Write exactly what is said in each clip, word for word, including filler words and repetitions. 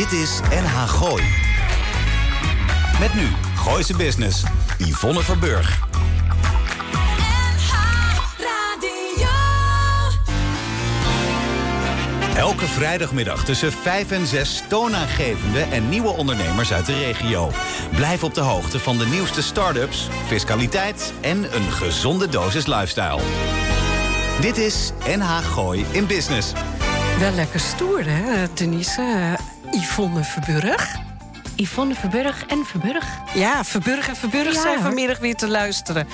Dit is N H Gooi. Met nu Gooise Business, Yvonne Verburg. N H Radio. Elke vrijdagmiddag tussen vijf en zes toonaangevende en nieuwe ondernemers uit de regio. Blijf op de hoogte van de nieuwste start-ups, fiscaliteit en een gezonde dosis lifestyle. Dit is N H Gooi in Business. Wel lekker stoer, hè, Denise? Uh, Yvonne Verburg. Yvonne Verburg en Verburg. Ja, Verburg en Verburg ja, zijn vanmiddag weer te luisteren.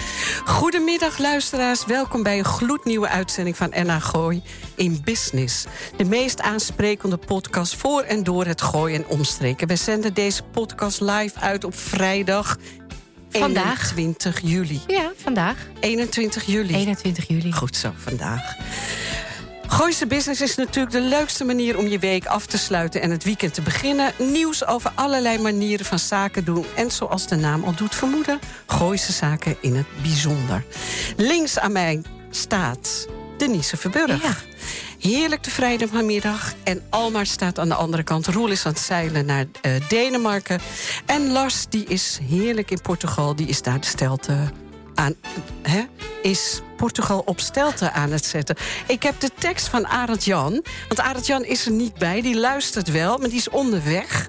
Goedemiddag, luisteraars. Welkom bij een gloednieuwe uitzending van N H Gooi in Business. De meest aansprekende podcast voor en door het Gooi en omstreken. Wij zenden deze podcast live uit op vrijdag... Vandaag. eenentwintig juli. Ja, vandaag. eenentwintig juli. eenentwintig juli. Goed zo, vandaag. Gooise Business is natuurlijk de leukste manier om je week af te sluiten en het weekend te beginnen. Nieuws over allerlei manieren van zaken doen. En zoals de naam al doet vermoeden, Gooise zaken in het bijzonder. Links aan mij staat Denise Verburg. Ja. Heerlijk de vrijdagmiddag. En Almar staat aan de andere kant. Roel is aan het zeilen naar uh, Denemarken. En Lars, die is heerlijk in Portugal. Die is daar de stelte aan... Hè? Is Portugal op stelte aan het zetten. Ik heb de tekst van Arend-Jan. Want Arend-Jan is er niet bij. Die luistert wel, maar die is onderweg.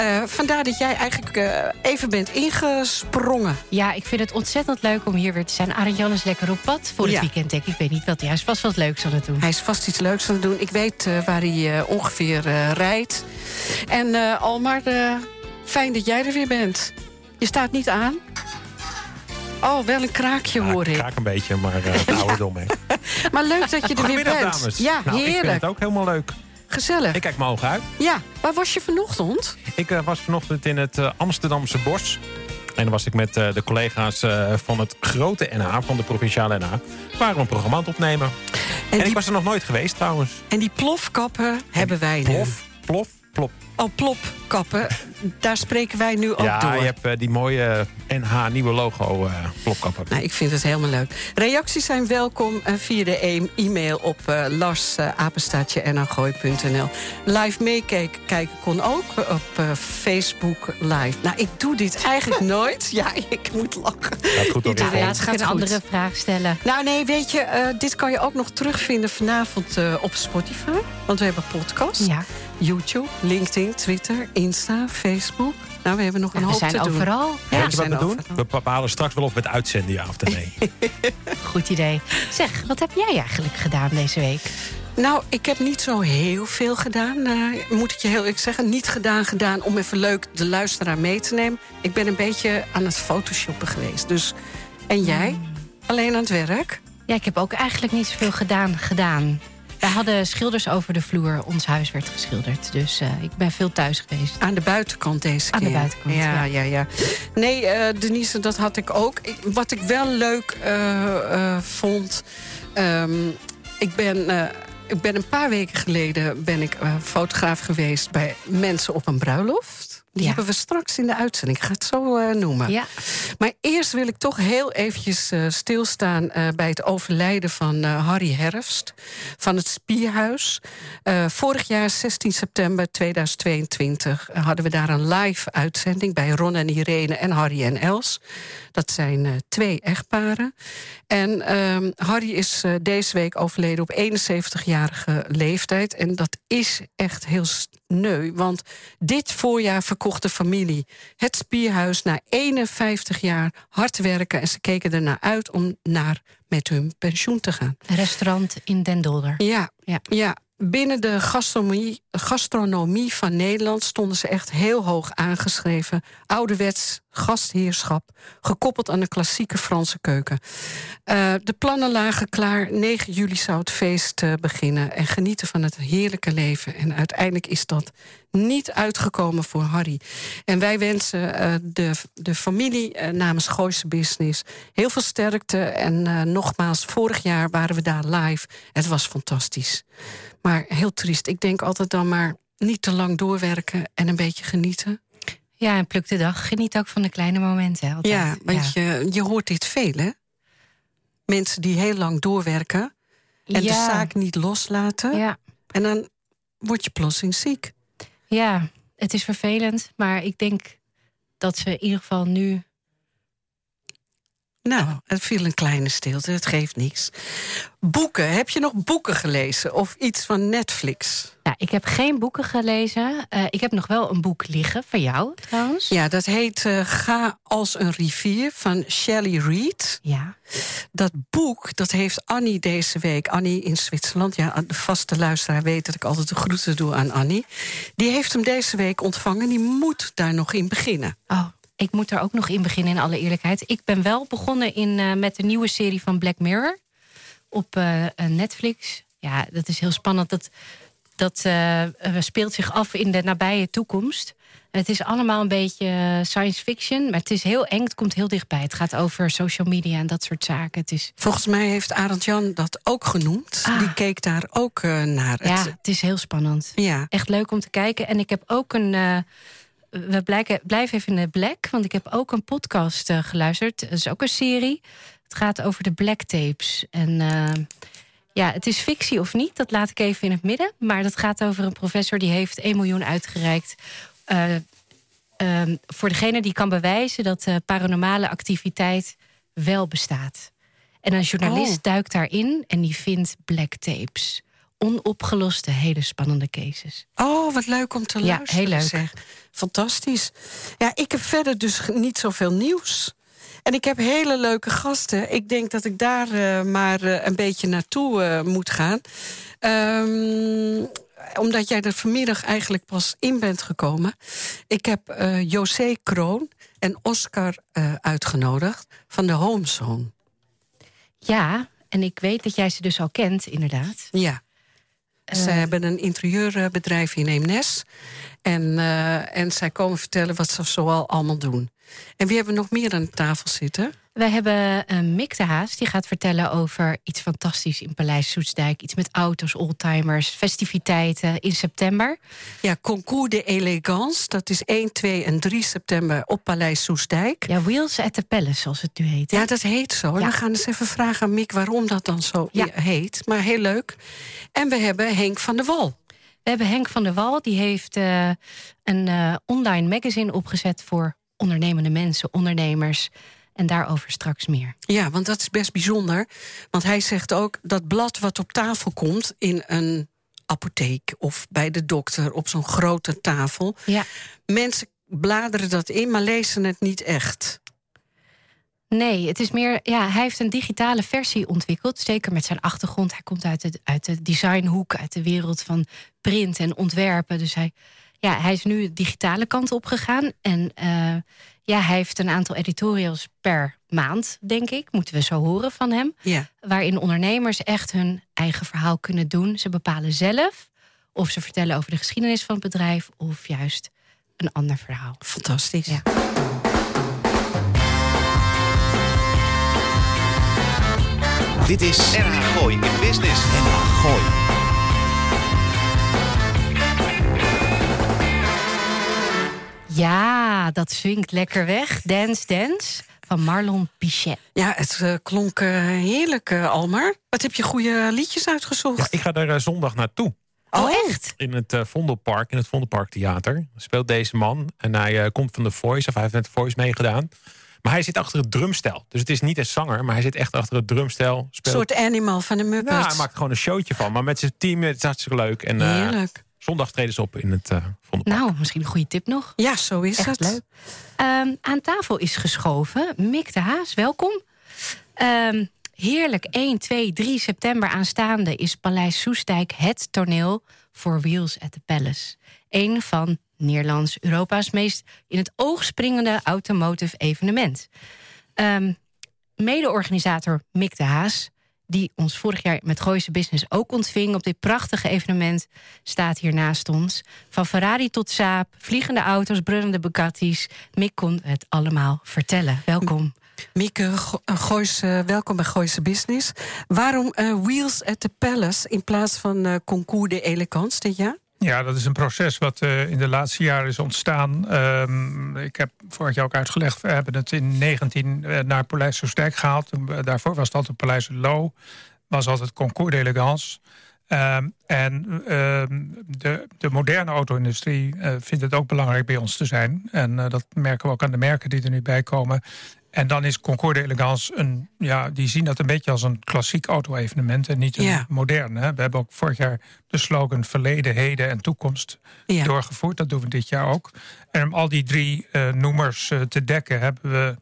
Uh, vandaar dat jij eigenlijk uh, even bent ingesprongen. Ja, ik vind het ontzettend leuk om hier weer te zijn. Arend-Jan is lekker op pad voor het ja. weekend, denk ik. Ik weet niet wat. Hij is vast wat leuks aan het doen. Hij is vast iets leuks aan het doen. Ik weet uh, waar hij uh, ongeveer uh, rijdt. En uh, Almar, uh, fijn dat jij er weer bent. Je staat niet aan. Oh, wel een kraakje ja, hoor ik. Ik kraak een beetje, maar uh, de oude dom heen. Maar leuk dat je er weer bent. Dames. Ja, nou, heerlijk. Ik vind het ook helemaal leuk. Gezellig. Ik kijk mijn ogen uit. Ja, waar was je vanochtend? Ik uh, was vanochtend in het uh, Amsterdamse Bos. En dan was ik met uh, de collega's uh, van het grote N H, van de Provinciale N H. We waren een programma aan het opnemen. En, en die... ik was er nog nooit geweest trouwens. En die plofkappen en hebben wij plof, nu. Plof, plof, plop. Oh, plopkappen. Daar spreken wij nu ook ja, door. Ja, je hebt uh, die mooie uh, N H nieuwe logo uh, plopkappen. Nou, ik vind het helemaal leuk. Reacties zijn welkom uh, via de e- e-mail op uh, lars apenstaartje n h gooi punt n l. Live meekijken kon ook op uh, Facebook Live. Nou, ik doe dit eigenlijk nooit. Ja, ik moet lachen. Gaat goed op. Ja, gaat een andere vraag stellen. Nou nee, weet je, uh, dit kan je ook nog terugvinden vanavond uh, op Spotify. Want we hebben podcast. Ja. YouTube, LinkedIn, Twitter, Insta, Facebook. Nou, we hebben nog een ja, hoop te doen. We zijn overal. Ja, weet je wat we doen? Overal. We bepalen straks wel of we het uitzenden, ja of nee. Goed idee. Zeg, wat heb jij eigenlijk gedaan deze week? Nou, ik heb niet zo heel veel gedaan. Uh, moet ik je heel eerlijk zeggen. Niet gedaan, gedaan om even leuk de luisteraar mee te nemen. Ik ben een beetje aan het photoshoppen geweest. Dus, en jij? Hmm. Alleen aan het werk? Ja, ik heb ook eigenlijk niet zoveel gedaan, gedaan. We hadden schilders over de vloer. Ons huis werd geschilderd. Dus uh, ik ben veel thuis geweest. Aan de buitenkant deze keer. Aan de buitenkant, ja. ja. ja, ja. Nee, uh, Denise, dat had ik ook. Ik, wat ik wel leuk uh, uh, vond... Um, ik ben... Uh, Ik ben een paar weken geleden ben ik uh, fotograaf geweest bij mensen op een bruiloft. Die ja. hebben we straks in de uitzending. Ik ga het zo uh, noemen. Ja. Maar eerst wil ik toch heel eventjes uh, stilstaan uh, bij het overlijden van uh, Harry Herfst van het Spierhuis. Uh, vorig jaar zestien september tweeduizend tweeëntwintig uh, hadden we daar een live uitzending bij Ron en Irene en Harry en Els. Dat zijn uh, twee echtparen. En um, Harry is uh, deze week overleden op eenenzeventigjarige leeftijd. En dat is echt heel sneu. Want dit voorjaar verkocht de familie het Spierhuis na eenenvijftig jaar hard werken. En ze keken ernaar uit om naar met hun pensioen te gaan. Restaurant in Den Dolder. Ja, ja. ja. Binnen de gastronomie, gastronomie van Nederland stonden ze echt heel hoog aangeschreven. Ouderwets gastheerschap, gekoppeld aan de klassieke Franse keuken. Uh, de plannen lagen klaar. negen juli zou het feest uh, beginnen en genieten van het heerlijke leven. En uiteindelijk is dat niet uitgekomen voor Harry. En wij wensen uh, de, de familie uh, namens Gooise Business heel veel sterkte. En uh, nogmaals, vorig jaar waren we daar live. Het was fantastisch. Maar heel triest. Ik denk altijd dan maar niet te lang doorwerken en een beetje genieten. Ja, en pluk de dag. Geniet ook van de kleine momenten. Altijd. Ja, want ja. Je, je hoort dit veel, hè? Mensen die heel lang doorwerken en ja. de zaak niet loslaten. Ja. En dan word je plotseling ziek. Ja. het is vervelend, maar ik denk dat ze in ieder geval nu... Nou, het viel een kleine stilte, het geeft niks. Boeken, heb je nog boeken gelezen of iets van Netflix? Nou, ik heb geen boeken gelezen. Uh, ik heb nog wel een boek liggen, van jou trouwens. Ja, dat heet uh, Ga als een rivier van Shelley Reed. Ja. Dat boek, dat heeft Annie deze week. Annie in Zwitserland, ja, de vaste luisteraar weet dat ik altijd de groeten doe aan Annie. Die heeft hem deze week ontvangen, die moet daar nog in beginnen. Oh. Ik moet er ook nog in beginnen, in alle eerlijkheid. Ik ben wel begonnen in, uh, met de nieuwe serie van Black Mirror op uh, Netflix. Ja, dat is heel spannend. Dat, dat uh, speelt zich af in de nabije toekomst. Het is allemaal een beetje science fiction, maar het is heel eng. Het komt heel dichtbij. Het gaat over social media en dat soort zaken. Het is... Volgens mij heeft Arend-Jan dat ook genoemd. Ah. Die keek daar ook uh, naar. Ja, het... het is heel spannend. Ja. Echt leuk om te kijken. En ik heb ook een... Uh, We blijken, blijven even in de black, want ik heb ook een podcast uh, geluisterd. Het is ook een serie. Het gaat over de black tapes. En uh, ja, het is fictie of niet, dat laat ik even in het midden. Maar dat gaat over een professor die heeft één miljoen uitgereikt... Uh, uh, voor degene die kan bewijzen dat uh, paranormale activiteit wel bestaat. En een journalist oh. duikt daarin en die vindt black tapes. Onopgeloste, hele spannende cases. Oh, wat leuk om te luisteren. Ja, heel leuk. Zeg. Fantastisch. Ja, ik heb verder dus niet zoveel nieuws. En ik heb hele leuke gasten. Ik denk dat ik daar uh, maar uh, een beetje naartoe uh, moet gaan. Um, omdat jij er vanmiddag eigenlijk pas in bent gekomen. Ik heb uh, José Kroon en Oscar uh, uitgenodigd van The Homezone. Ja, en ik weet dat jij ze dus al kent, inderdaad. Ja. Ze uh, hebben een interieurbedrijf in Eemnes. En, uh, en zij komen vertellen wat ze zoal allemaal doen. En wie hebben nog meer aan de tafel zitten? Wij hebben uh, Mick de Haas, die gaat vertellen over iets fantastisch in Paleis Soestdijk. Iets met auto's, oldtimers, festiviteiten in september. Ja, Concours d'Elegance, dat is één, twee en drie september op Paleis Soestdijk. Ja, Wheels at the Palace, zoals het nu heet. Hè? Ja, dat heet zo. Ja. En we gaan eens even vragen aan Mick waarom dat dan zo ja. heet. Maar heel leuk. En we hebben Henk van der Wal. We hebben Henk van der Wal, die heeft uh, een uh, online magazine opgezet voor ondernemende mensen, ondernemers. En daarover straks meer. Ja, want dat is best bijzonder. Want hij zegt ook dat blad wat op tafel komt in een apotheek of bij de dokter op zo'n grote tafel. Ja. Mensen bladeren dat in, maar lezen het niet echt. Nee, het is meer. Ja, hij heeft een digitale versie ontwikkeld. Zeker met zijn achtergrond. Hij komt uit de, uit de designhoek, uit de wereld van print en ontwerpen. Dus hij, ja, hij is nu de digitale kant op gegaan. En uh, ja, hij heeft een aantal editorials per maand, denk ik. Moeten we zo horen van hem. Ja. Waarin ondernemers echt hun eigen verhaal kunnen doen. Ze bepalen zelf of ze vertellen over de geschiedenis van het bedrijf of juist een ander verhaal. Fantastisch. Ja. Dit is N H Gooi in Business. N H Gooi. Ja, dat zingt lekker weg. Dance, dance van Marlon Pichet. Ja, het uh, klonk uh, heerlijk, uh, Almar. Wat heb je goede liedjes uitgezocht? Ja, ik ga daar uh, zondag naartoe. Oh, echt? In het uh, Vondelpark, in het Vondelpark Theater. Speelt deze man en hij uh, komt van The Voice, of hij heeft met The Voice meegedaan. Maar hij zit achter het drumstel. Dus het is niet een zanger, maar hij zit echt achter het drumstel. Een speelt... soort Animal van de Muppets. Ja, hij maakt gewoon een showtje van. Maar met zijn team het is hartstikke leuk. En, uh, Heerlijk. Zondag treden ze op in het uh, Vondelpark. Nou, misschien een goede tip nog. Ja, zo is echt het. Leuk. Um, aan tafel is geschoven Mick de Haas, welkom. Um, heerlijk, één, twee, drie september aanstaande is Paleis Soestdijk het toneel voor Wheels at the Palace. Eén van... Nederlands, Europa's meest in het oog springende automotive evenement. Um, Mede-organisator Mick de Haas, die ons vorig jaar met Gooise Business ook ontving op dit prachtige evenement, staat hier naast ons. Van Ferrari tot Saab, vliegende auto's, brullende Bugatti's. Mick kon het allemaal vertellen. Welkom. Mick, uh, Go- uh, Gooise, uh, welkom bij Gooise Business. Waarom uh, Wheels at the Palace in plaats van uh, Concours d'Elegance dit jaar? Ja, dat is een proces wat uh, in de laatste jaren is ontstaan. Um, ik heb vorig jaar ook uitgelegd, we hebben het in negentien uh, naar Paleis Soestdijk gehaald. Toen, uh, daarvoor was het altijd Paleis Loo, was altijd Concours d'Elegance. Um, en um, de, de moderne auto-industrie uh, vindt het ook belangrijk bij ons te zijn. En uh, dat merken we ook aan de merken die er nu bij komen. En dan is Concours d'Elegance een, ja, die zien dat een beetje als een klassiek auto-evenement en niet een ja. modern. Hè? We hebben ook vorig jaar de slogan verleden, heden en toekomst ja. doorgevoerd. Dat doen we dit jaar ook. En om al die drie uh, noemers uh, te dekken hebben we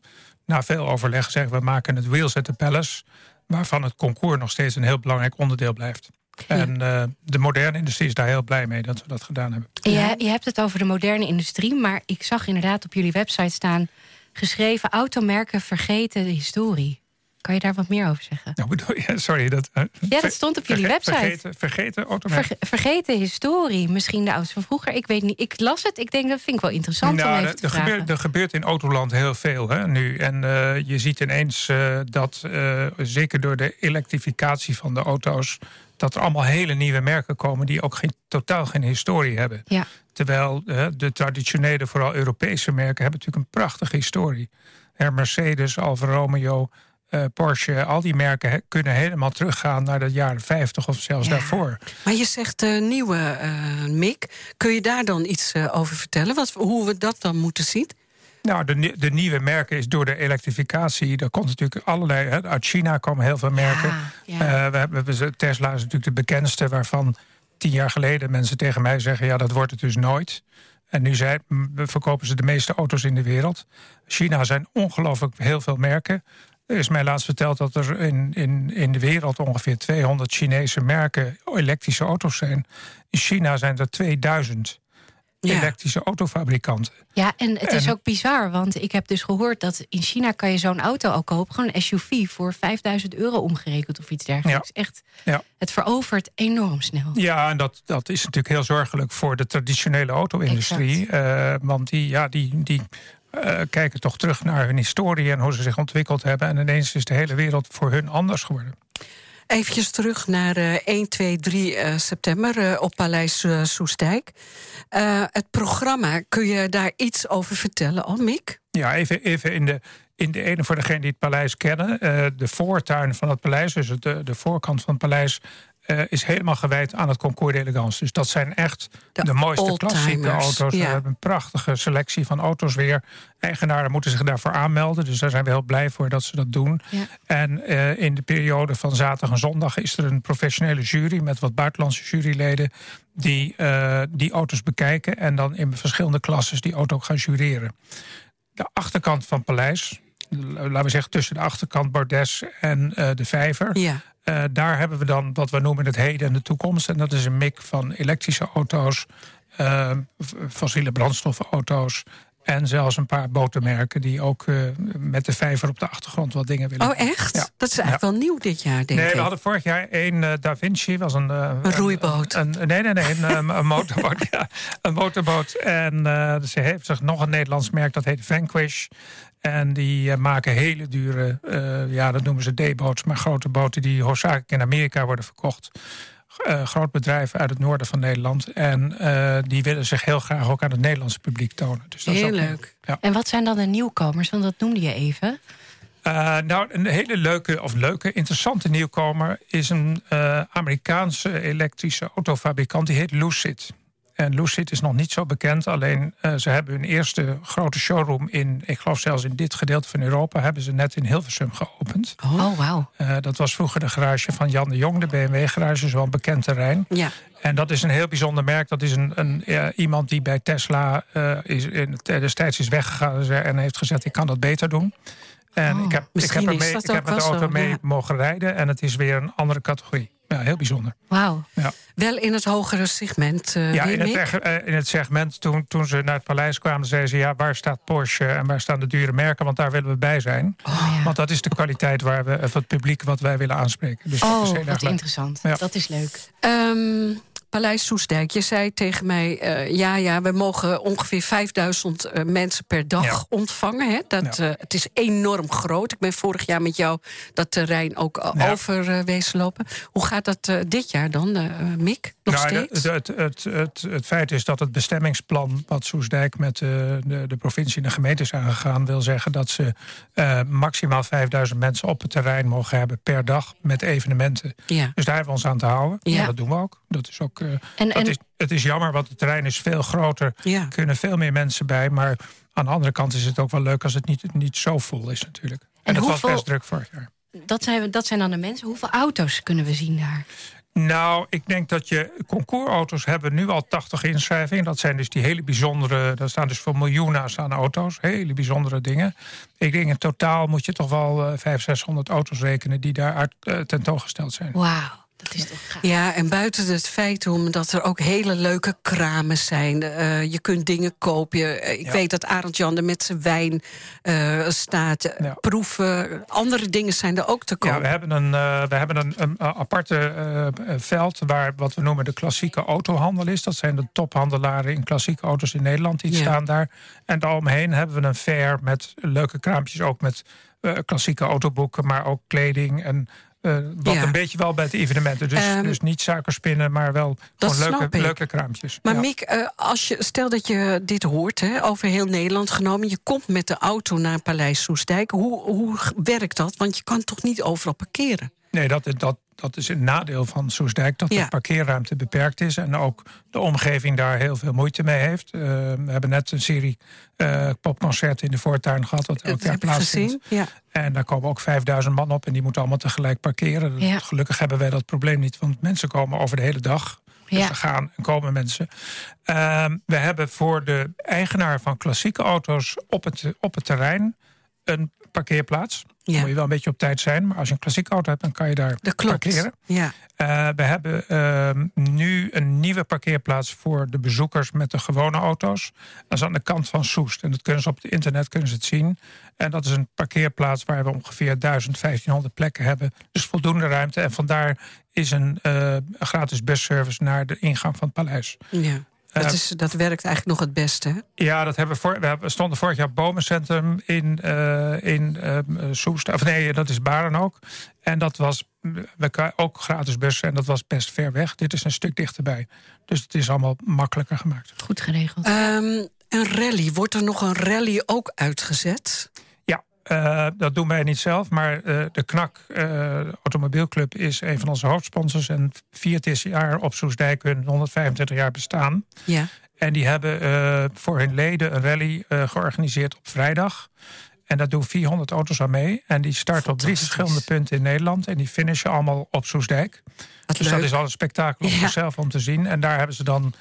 na veel overleg gezegd, we maken het Wheels at the Palace, waarvan het concours nog steeds een heel belangrijk onderdeel blijft. Ja. En uh, de moderne industrie is daar heel blij mee dat we dat gedaan hebben. Ja, je hebt het over de moderne industrie, maar ik zag inderdaad op jullie website staan geschreven automerken vergeten de historie. Kan je daar wat meer over zeggen? Nou, bedoel, ja, sorry. Dat, uh, ja, dat stond op jullie website. Vergeten, vergeten automerken. Ver, vergeten historie. Misschien de auto's van vroeger. Ik weet niet. Ik las het. Ik denk, dat vind ik wel interessant nou, om even de, te vragen. Er gebeurt, gebeurt in autoland heel veel hè, nu. En uh, je ziet ineens uh, dat, uh, zeker door de elektrificatie van de auto's, dat er allemaal hele nieuwe merken komen die ook geen, totaal geen historie hebben. Ja. Terwijl de traditionele, vooral Europese merken, hebben natuurlijk een prachtige historie. Mercedes, Alfa Romeo, uh, Porsche, al die merken kunnen helemaal teruggaan naar de jaren vijftig of zelfs ja. daarvoor. Maar je zegt uh, nieuwe, uh, Mick. Kun je daar dan iets uh, over vertellen? Wat, hoe we dat dan moeten zien? Nou, de, de nieuwe merken is door de elektrificatie. Er komt natuurlijk allerlei. Hè, uit China komen heel veel merken. Ja, ja. Uh, we hebben, Tesla is natuurlijk de bekendste, waarvan tien jaar geleden mensen tegen mij zeggen, ja, dat wordt het dus nooit. En nu zijn, verkopen ze de meeste auto's in de wereld. China zijn ongelooflijk heel veel merken. Er is mij laatst verteld dat er in, in, in de wereld ongeveer tweehonderd Chinese merken elektrische auto's zijn. In China zijn er tweeduizend. Ja. Elektrische autofabrikanten. Ja, en het is en, ook bizar, want ik heb dus gehoord dat in China kan je zo'n auto al kopen, gewoon een S U V voor vijfduizend euro omgerekend of iets dergelijks. Ja. Echt, ja. Het verovert enorm snel. Ja, en dat, dat is natuurlijk heel zorgelijk voor de traditionele auto-industrie. Uh, want die, ja, die, die uh, kijken toch terug naar hun historie en hoe ze zich ontwikkeld hebben. En ineens is de hele wereld voor hun anders geworden. Even terug naar uh, één, twee, drie uh, september uh, op Paleis uh, Soestdijk. Uh, het programma, kun je daar iets over vertellen al, Mick? Ja, even, even in, de, in de ene voor degenen die het paleis kennen. Uh, de voortuin van het paleis, dus de, de voorkant van het paleis, Uh, is helemaal gewijd aan het Concours d'Elegance. Dus dat zijn echt de, de mooiste klassieke auto's. Ja. We hebben een prachtige selectie van auto's weer. Eigenaren moeten zich daarvoor aanmelden. Dus daar zijn we heel blij voor dat ze dat doen. Ja. En uh, in de periode van zaterdag en zondag is er een professionele jury met wat buitenlandse juryleden die uh, die auto's bekijken en dan in verschillende klasses die auto gaan jureren. De achterkant van het paleis, laten we zeggen tussen de achterkant Bordes en uh, de vijver. Ja. Uh, daar hebben we dan wat we noemen het heden en de toekomst. En dat is een mix van elektrische auto's, uh, fossiele brandstofauto's en zelfs een paar botenmerken die ook uh, met de vijver op de achtergrond wat dingen willen. Oh, echt? Ja. Dat is eigenlijk ja. wel nieuw dit jaar, denk nee, ik. Nee, we hadden vorig jaar één uh, Da Vinci, was een... Uh, een roeiboot. Een, een, nee, nee, nee, een, een motorboot. Ja, een motorboot. En uh, ze heeft zich nog een Nederlands merk, dat heet Vanquish. En die uh, maken hele dure, uh, ja, dat noemen ze D-boots, maar grote boten die hoofdzakelijk in Amerika worden verkocht. Uh, groot bedrijf uit het noorden van Nederland. En uh, die willen zich heel graag ook aan het Nederlandse publiek tonen. Dus dat heel is ook leuk. Ja. En wat zijn dan de nieuwkomers? Want dat noemde je even. Uh, nou, een hele leuke, of leuke, interessante nieuwkomer is een uh, Amerikaanse elektrische autofabrikant. Die heet Lucid. En Lucid is nog niet zo bekend. Alleen uh, ze hebben hun eerste grote showroom in, ik geloof zelfs in dit gedeelte van Europa, hebben ze net in Hilversum geopend. Oh, wauw. Uh, dat was vroeger de garage van Jan de Jong, de B M W-garage. Is wel een bekend terrein. Ja. En dat is een heel bijzonder merk. Dat is een, een, ja, iemand die bij Tesla uh, is in, destijds is weggegaan en heeft gezegd, ik kan dat beter doen. En oh, ik heb, ik heb, er mee, ik heb met de auto zo, mee ja. mogen rijden. En het is weer een andere categorie. Ja, heel bijzonder. Wauw. Ja. Wel in het hogere segment. Uh, ja, in het, in het segment. Toen, toen ze naar het paleis kwamen, zeiden ze, ja, waar staat Porsche en waar staan de dure merken? Want daar willen we bij zijn. Oh, ja. Want dat is de kwaliteit waar we, of het publiek wat wij willen aanspreken. Dus oh, dat is heel wat leuk. Interessant. Ja. Dat is leuk. Um, Paleis Soestdijk, je zei tegen mij... Uh, ja, ja, we mogen ongeveer vijfduizend uh, mensen per dag ja. ontvangen. Hè? Dat, ja. uh, het is enorm groot. Ik ben vorig jaar met jou dat terrein ook uh, ja. overwezen uh, lopen. Hoe gaat dat uh, dit jaar dan, uh, Mick? Nog nou, steeds? Het, het, het, het, het feit is dat het bestemmingsplan... wat Soestdijk met uh, de, de provincie en de gemeente is aangegaan... wil zeggen dat ze uh, maximaal vijfduizend mensen op het terrein mogen hebben... per dag met evenementen. Ja. Dus daar hebben we ons aan te houden. Ja. Ja, dat doen we ook. Dat is ook uh, en, dat en... Is, het is jammer, want het terrein is veel groter. Ja. Er kunnen veel meer mensen bij. Maar aan de andere kant is het ook wel leuk als het niet, niet zo vol is natuurlijk. En, en dat hoeveel... was best druk vorig jaar. Dat zijn, dat zijn dan de mensen. Hoeveel auto's kunnen we zien daar? Nou, ik denk dat je... Concoursauto's hebben nu al tachtig inschrijvingen. Dat zijn dus die hele bijzondere... Daar staan dus voor miljoenen aan auto's. Hele bijzondere dingen. Ik denk in totaal moet je toch wel uh, vijfhonderd, zeshonderd auto's rekenen... die daar uit, uh, tentoongesteld zijn. Wauw. Dat is toch gaaf. Ja, en buiten het feit om dat er ook hele leuke kramen zijn. Uh, je kunt dingen kopen. Uh, ik ja. weet dat Arend-Jan er met zijn wijn uh, staat. Ja. Proeven. Andere dingen zijn er ook te kopen. Ja, we hebben een, uh, we hebben een, een aparte uh, veld waar wat we noemen de klassieke autohandel is. Dat zijn de tophandelaren in klassieke auto's in Nederland. Die ja. staan daar. En daaromheen hebben we een fair met leuke kraampjes. Ook met uh, klassieke autoboeken, maar ook kleding en... Uh, wat ja. een beetje wel bij de evenementen. Dus, um, dus niet suikerspinnen, maar wel gewoon leuke, leuke kraampjes. Maar ja. Mick, uh, als je, stel dat je dit hoort, hè, over heel Nederland genomen... je komt met de auto naar Paleis Soestdijk. Hoe, hoe werkt dat? Want je kan toch niet overal parkeren? Nee, dat, dat, dat is een nadeel van Soestdijk, dat ja. de parkeerruimte beperkt is... en ook de omgeving daar heel veel moeite mee heeft. Uh, we hebben net een serie uh, popconcerten in de voortuin gehad... wat elk jaar plaatsvindt. Ja. En daar komen ook vijfduizend man op en die moeten allemaal tegelijk parkeren. Ja. Gelukkig hebben wij dat probleem niet, want mensen komen over de hele dag... Dus ja. er gaan en komen mensen. Uh, we hebben voor de eigenaar van klassieke auto's op het, op het terrein... een parkeerplaats. Ja. Dan moet je wel een beetje op tijd zijn. Maar als je een klassieke auto hebt, dan kan je daar parkeren. Ja. Uh, we hebben uh, nu een nieuwe parkeerplaats voor de bezoekers met de gewone auto's. Dat is aan de kant van Soest. En dat kunnen ze op het internet kunnen ze het zien. En dat is een parkeerplaats waar we ongeveer duizend, vijftienhonderd plekken hebben. Dus voldoende ruimte. En vandaar is een uh, gratis busservice naar de ingang van het paleis. Ja. Dat, is, dat werkt eigenlijk nog het beste, hè? Ja, dat hebben we, voor, we hebben, stonden vorig jaar Bomencentrum in, uh, in uh, Soest. Of nee, dat is Baren ook. En dat was we ook gratis bussen en dat was best ver weg. Dit is een stuk dichterbij. Dus het is allemaal makkelijker gemaakt. Goed geregeld. Um, een rally. Wordt er nog een rally ook uitgezet? Ja, uh, dat doen wij niet zelf. Maar uh, de K N A K uh, Automobielclub is een van onze hoofdsponsors... en viert dit jaar op Soestdijk hun honderdvijfentwintig jaar bestaan. Ja. En die hebben uh, voor hun leden een rally uh, georganiseerd op vrijdag... En daar doen vierhonderd auto's aan mee. En die starten op drie verschillende punten in Nederland. En die finishen allemaal op Soestdijk. Wat dus leuk. Dat is al een spektakel op ja. zichzelf om te zien. En daar hebben ze dan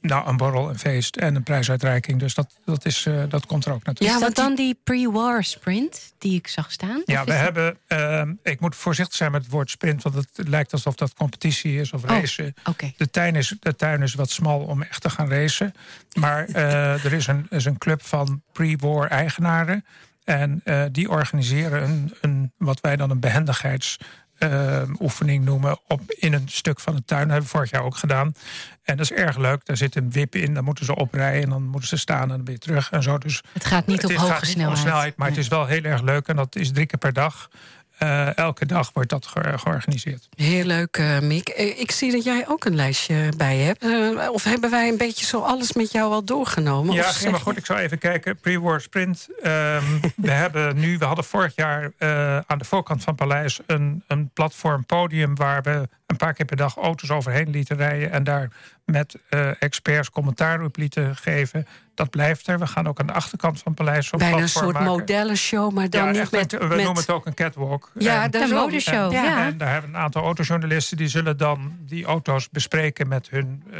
nou, een borrel, een feest en een prijsuitreiking. Dus dat, dat, is, uh, dat komt er ook naartoe. Ja, want dan die pre-war sprint die ik zag staan? Ja, we dat... hebben... Uh, ik moet voorzichtig zijn met het woord sprint... want het lijkt alsof dat competitie is of oh, racen. Okay. De, tuin is, de tuin is wat smal om echt te gaan racen. Maar uh, er is een, is een club van pre-war eigenaren... En uh, die organiseren een, een, wat wij dan een behendigheidsoefening uh, noemen... Op, in een stuk van de tuin. Dat hebben we vorig jaar ook gedaan. En dat is erg leuk. Daar zit een wip in. Dan moeten ze oprijden en dan moeten ze staan en dan weer terug. En zo. Dus het gaat niet het op is, hoge snelheid. snelheid. Maar nee. Het is wel heel erg leuk. En dat is drie keer per dag. Uh, elke dag wordt dat ge- georganiseerd. Heel leuk, uh, Mick. Ik zie dat jij ook een lijstje bij hebt. Uh, of hebben wij een beetje zo alles met jou al doorgenomen? Ja, nee, maar goed, ik zal even kijken. Pre-war sprint. Um, we, hebben nu, we hadden vorig jaar uh, aan de voorkant van Paleis... Een, een platform podium waar we een paar keer per dag auto's overheen lieten rijden... en daar met uh, experts commentaar op lieten geven... Dat blijft er. We gaan ook aan de achterkant van het paleis zo'n platform maken. Bijna een soort modellenshow, maar dan ja, niet met... Een, we met... noemen het ook een catwalk. Ja, de modeshow. En, ja. en daar hebben een aantal autojournalisten... die zullen dan die auto's bespreken met hun uh,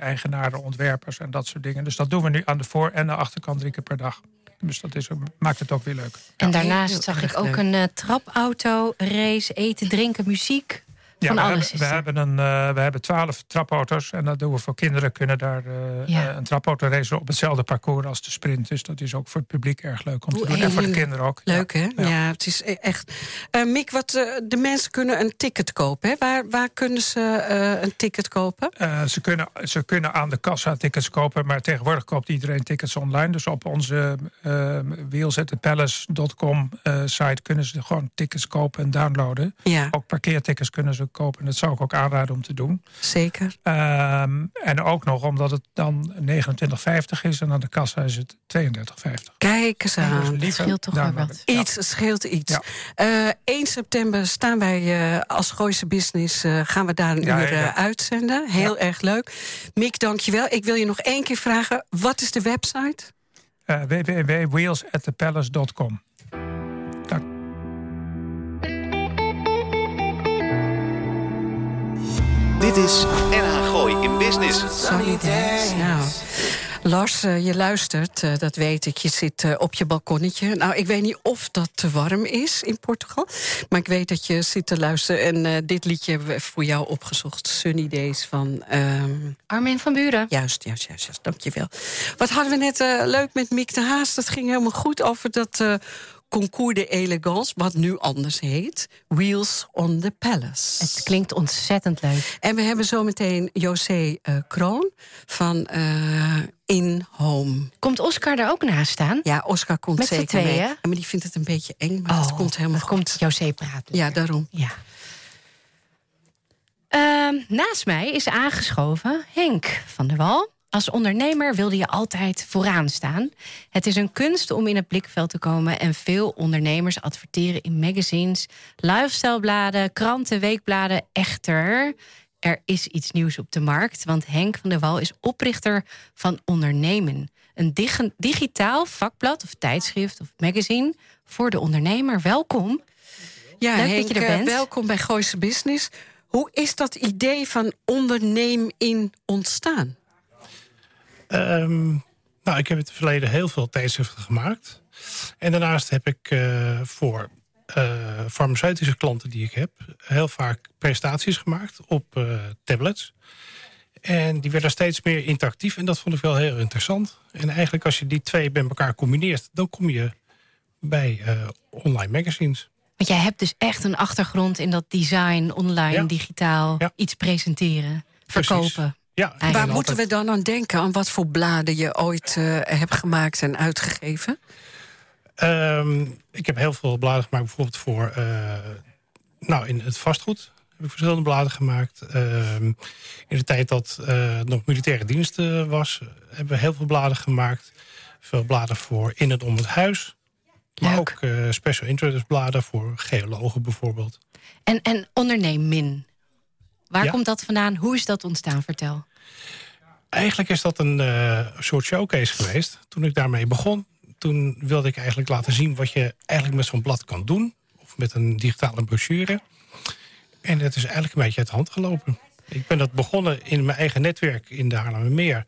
eigenaren, ontwerpers... en dat soort dingen. Dus dat doen we nu aan de voor- en de achterkant drie keer per dag. Dus dat is, maakt het ook weer leuk. En ja. daarnaast zag ik ook een uh, trapauto, race, eten, drinken, muziek... Ja, we hebben, we, hebben een, uh, we hebben twaalf trapauto's. En dat doen we voor kinderen. Kunnen daar uh, ja. een trapauto racen op hetzelfde parcours als de sprint. Dus dat is ook voor het publiek erg leuk om Oeh, te doen. En voor de kinderen ook. Leuk, ja. hè? Ja. ja, het is echt... Uh, Mick, wat, uh, de mensen kunnen een ticket kopen. Hè? Waar, waar kunnen ze uh, een ticket kopen? Uh, ze, kunnen, ze kunnen aan de kassa tickets kopen. Maar tegenwoordig koopt iedereen tickets online. Dus op onze uh, Wheels at the Palace dot com uh, site kunnen ze gewoon tickets kopen en downloaden. Ja. Ook parkeertickets kunnen ze kopen. Dat zou ik ook aanraden om te doen. Zeker. Um, en ook nog omdat het dan negenentwintig vijftig is en aan de kassa is het tweeëndertig vijftig. Kijk eens aan. Dus het scheelt toch wel wat. Iets ja. scheelt iets. Ja. Uh, één september staan wij uh, als Gooise Business uh, gaan we daar een ja, uur uh, ja. uitzenden. Heel ja. erg leuk. Mick, dankjewel. Ik wil je nog één keer vragen. Wat is de website? Uh, w w w punt wheels at the palace dot com. Dank. Dit is N H Gooi in Business. Sorry, nou, Lars, uh, je luistert, uh, dat weet ik. Je zit uh, op je balkonnetje. Nou, ik weet niet of dat te warm is in Portugal. Maar ik weet dat je zit te luisteren. En uh, dit liedje hebben we voor jou opgezocht. Sunny Days van... Uh... Armin van Buuren. Juist, juist, juist, juist. Dank je wel. Wat hadden we net uh, leuk met Mick de Haas. Dat ging helemaal goed over dat uh, Concours d'Elegance, wat nu anders heet. Wheels on the Palace. Het klinkt ontzettend leuk. En we hebben zometeen José uh, Kroon van uh, In Home. Komt Oscar daar ook naast staan? Ja, Oscar komt Met zeker twee, mee. Hè? Maar die vindt het een beetje eng, maar oh, het komt helemaal goed. Komt José praten. Ja, daarom. Ja. Uh, naast mij is aangeschoven Henk van der Wal. Als ondernemer wilde je altijd vooraan staan. Het is een kunst om in het blikveld te komen... en veel ondernemers adverteren in magazines... lifestylebladen, kranten, weekbladen. Echter, er is iets nieuws op de markt... want Henk van der Wal is oprichter van Onderneemin. Een dig- digitaal vakblad of tijdschrift of magazine... voor de ondernemer. Welkom. Ja, leuk Henk, dat je er bent. Welkom bij Gooise Business. Hoe is dat idee van Onderneemin ontstaan? Um, nou, ik heb in het verleden heel veel tijdschriften gemaakt. En daarnaast heb ik uh, voor uh, farmaceutische klanten die ik heb... heel vaak presentaties gemaakt op uh, tablets. En die werden steeds meer interactief. En dat vond ik wel heel interessant. En eigenlijk als je die twee bij elkaar combineert... dan kom je bij uh, online magazines. Want jij hebt dus echt een achtergrond in dat design, online, ja. digitaal... Ja. iets presenteren, verkopen. Precies. Ja, waar moeten altijd... we dan aan denken? Aan wat voor bladen je ooit uh, hebt gemaakt en uitgegeven? Um, ik heb heel veel bladen gemaakt. Bijvoorbeeld voor... Uh, nou, in het vastgoed heb ik verschillende bladen gemaakt. Uh, in de tijd dat uh, nog militaire dienst uh, was... hebben we heel veel bladen gemaakt. Veel bladen voor in en om het huis. Maar Leuk. ook uh, special interest bladen voor geologen bijvoorbeeld. En, en Onderneemin... Waar ja. komt dat vandaan? Hoe is dat ontstaan? Vertel. Eigenlijk is dat een uh, soort showcase geweest. Toen ik daarmee begon, toen wilde ik eigenlijk laten zien... wat je eigenlijk met zo'n blad kan doen. Of met een digitale brochure. En het is eigenlijk een beetje uit de hand gelopen. Ik ben dat begonnen in mijn eigen netwerk in de Haarlemmermeer.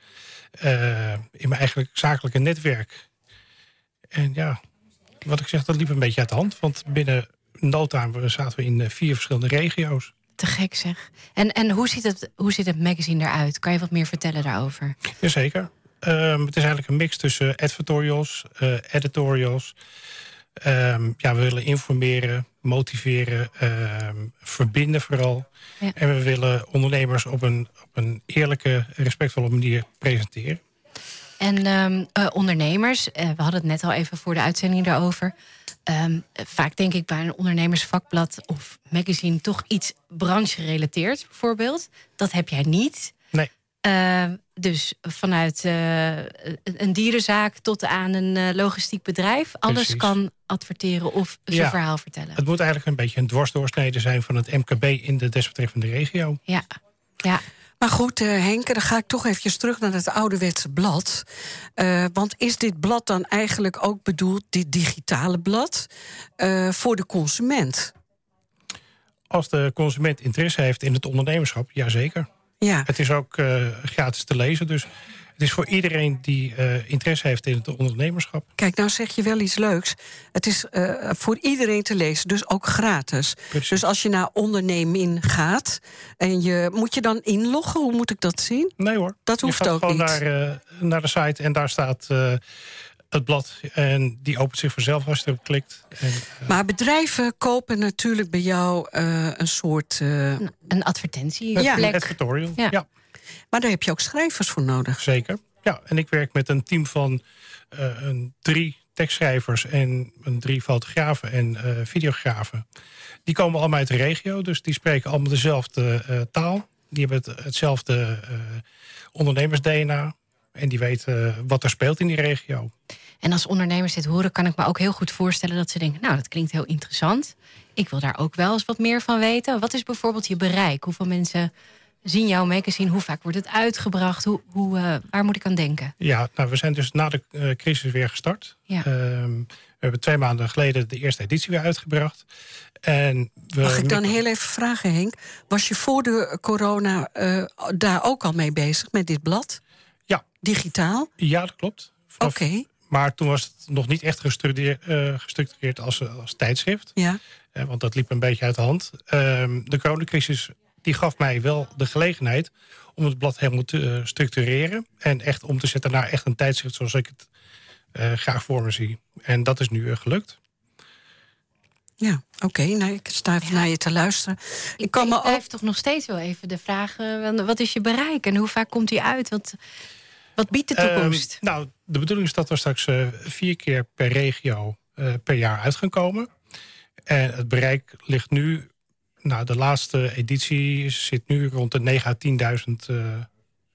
Uh, in mijn eigen zakelijke netwerk. En ja, wat ik zeg, dat liep een beetje uit de hand. Want binnen no time zaten we in vier verschillende regio's. Te gek zeg. En, en hoe, ziet het, hoe ziet het magazine eruit? Kan je wat meer vertellen daarover? Jazeker. Um, het is eigenlijk een mix tussen advertorials, uh, editorials. Um, ja, we willen informeren, motiveren, um, verbinden vooral. Ja. En we willen ondernemers op een, op een eerlijke, respectvolle manier presenteren. En um, uh, ondernemers, uh, we hadden het net al even voor de uitzending daarover... Um, vaak denk ik bij een ondernemersvakblad of magazine... toch iets branche-gerelateerd, bijvoorbeeld. Dat heb jij niet. Nee. Uh, dus vanuit uh, een dierenzaak tot aan een uh, logistiek bedrijf... Precies. Alles kan adverteren of zijn ja, verhaal vertellen. Het moet eigenlijk een beetje een dwarsdoorsnede zijn... van het M K B in de desbetreffende regio. Ja, ja. Maar goed, uh, Henk, dan ga ik toch even terug naar het ouderwetse blad. Uh, want is dit blad dan eigenlijk ook bedoeld, dit digitale blad, uh, voor de consument? Als de consument interesse heeft in het ondernemerschap, jazeker. Ja. Het is ook uh, gratis te lezen, dus... Het is voor iedereen die uh, interesse heeft in het ondernemerschap. Kijk, nou zeg je wel iets leuks. Het is uh, voor iedereen te lezen, dus ook gratis. Precies. Dus als je naar Onderneemin gaat, en je, moet je dan inloggen? Hoe moet ik dat zien? Nee hoor. Dat hoeft ook niet. Je gaat gewoon naar, uh, naar de site en daar staat uh, het blad. En die opent zich vanzelf als je erop klikt. En, uh... Maar bedrijven kopen natuurlijk bij jou uh, een soort... Uh... Een, een advertentie. Ja, een advertorial. Ja. ja. Maar daar heb je ook schrijvers voor nodig. Zeker, ja. En ik werk met een team van uh, een drie tekstschrijvers en een drie fotografen en uh, videografen. Die komen allemaal uit de regio, dus die spreken allemaal dezelfde uh, taal. Die hebben het, hetzelfde uh, ondernemers-D N A. En die weten uh, wat er speelt in die regio. En als ondernemers dit horen, kan ik me ook heel goed voorstellen dat ze denken, nou, dat klinkt heel interessant. Ik wil daar ook wel eens wat meer van weten. Wat is bijvoorbeeld je bereik? Hoeveel mensen zien jouw magazine? Hoe vaak wordt het uitgebracht? Hoe, hoe, uh, waar moet ik aan denken? Ja, nou, we zijn dus na de uh, crisis weer gestart. Ja. Uh, we hebben twee maanden geleden de eerste editie weer uitgebracht. En we... Mag ik dan heel even vragen, Henk? Was je voor de corona uh, daar ook al mee bezig met dit blad? Ja. Digitaal? Ja, dat klopt. Vanaf... Oké. Okay. Maar toen was het nog niet echt gestructureerd als, als tijdschrift. Ja. Uh, want dat liep een beetje uit de hand. Uh, de coronacrisis... die gaf mij wel de gelegenheid om het blad helemaal te uh, structureren. En echt om te zetten naar echt een tijdschrift zoals ik het uh, graag voor me zie. En dat is nu uh, gelukt. Ja, oké. Okay. Nou, ik sta even ja. naar je te luisteren. Ik, ik kan me blijf ook... toch nog steeds wel even de vraag... Uh, wat is je bereik en hoe vaak komt die uit? Wat, wat biedt de toekomst? Um, nou, de bedoeling is dat we straks uh, vier keer per regio uh, per jaar uit gaan komen. En het bereik ligt nu... Nou, de laatste editie zit nu rond de negen à tienduizend uh,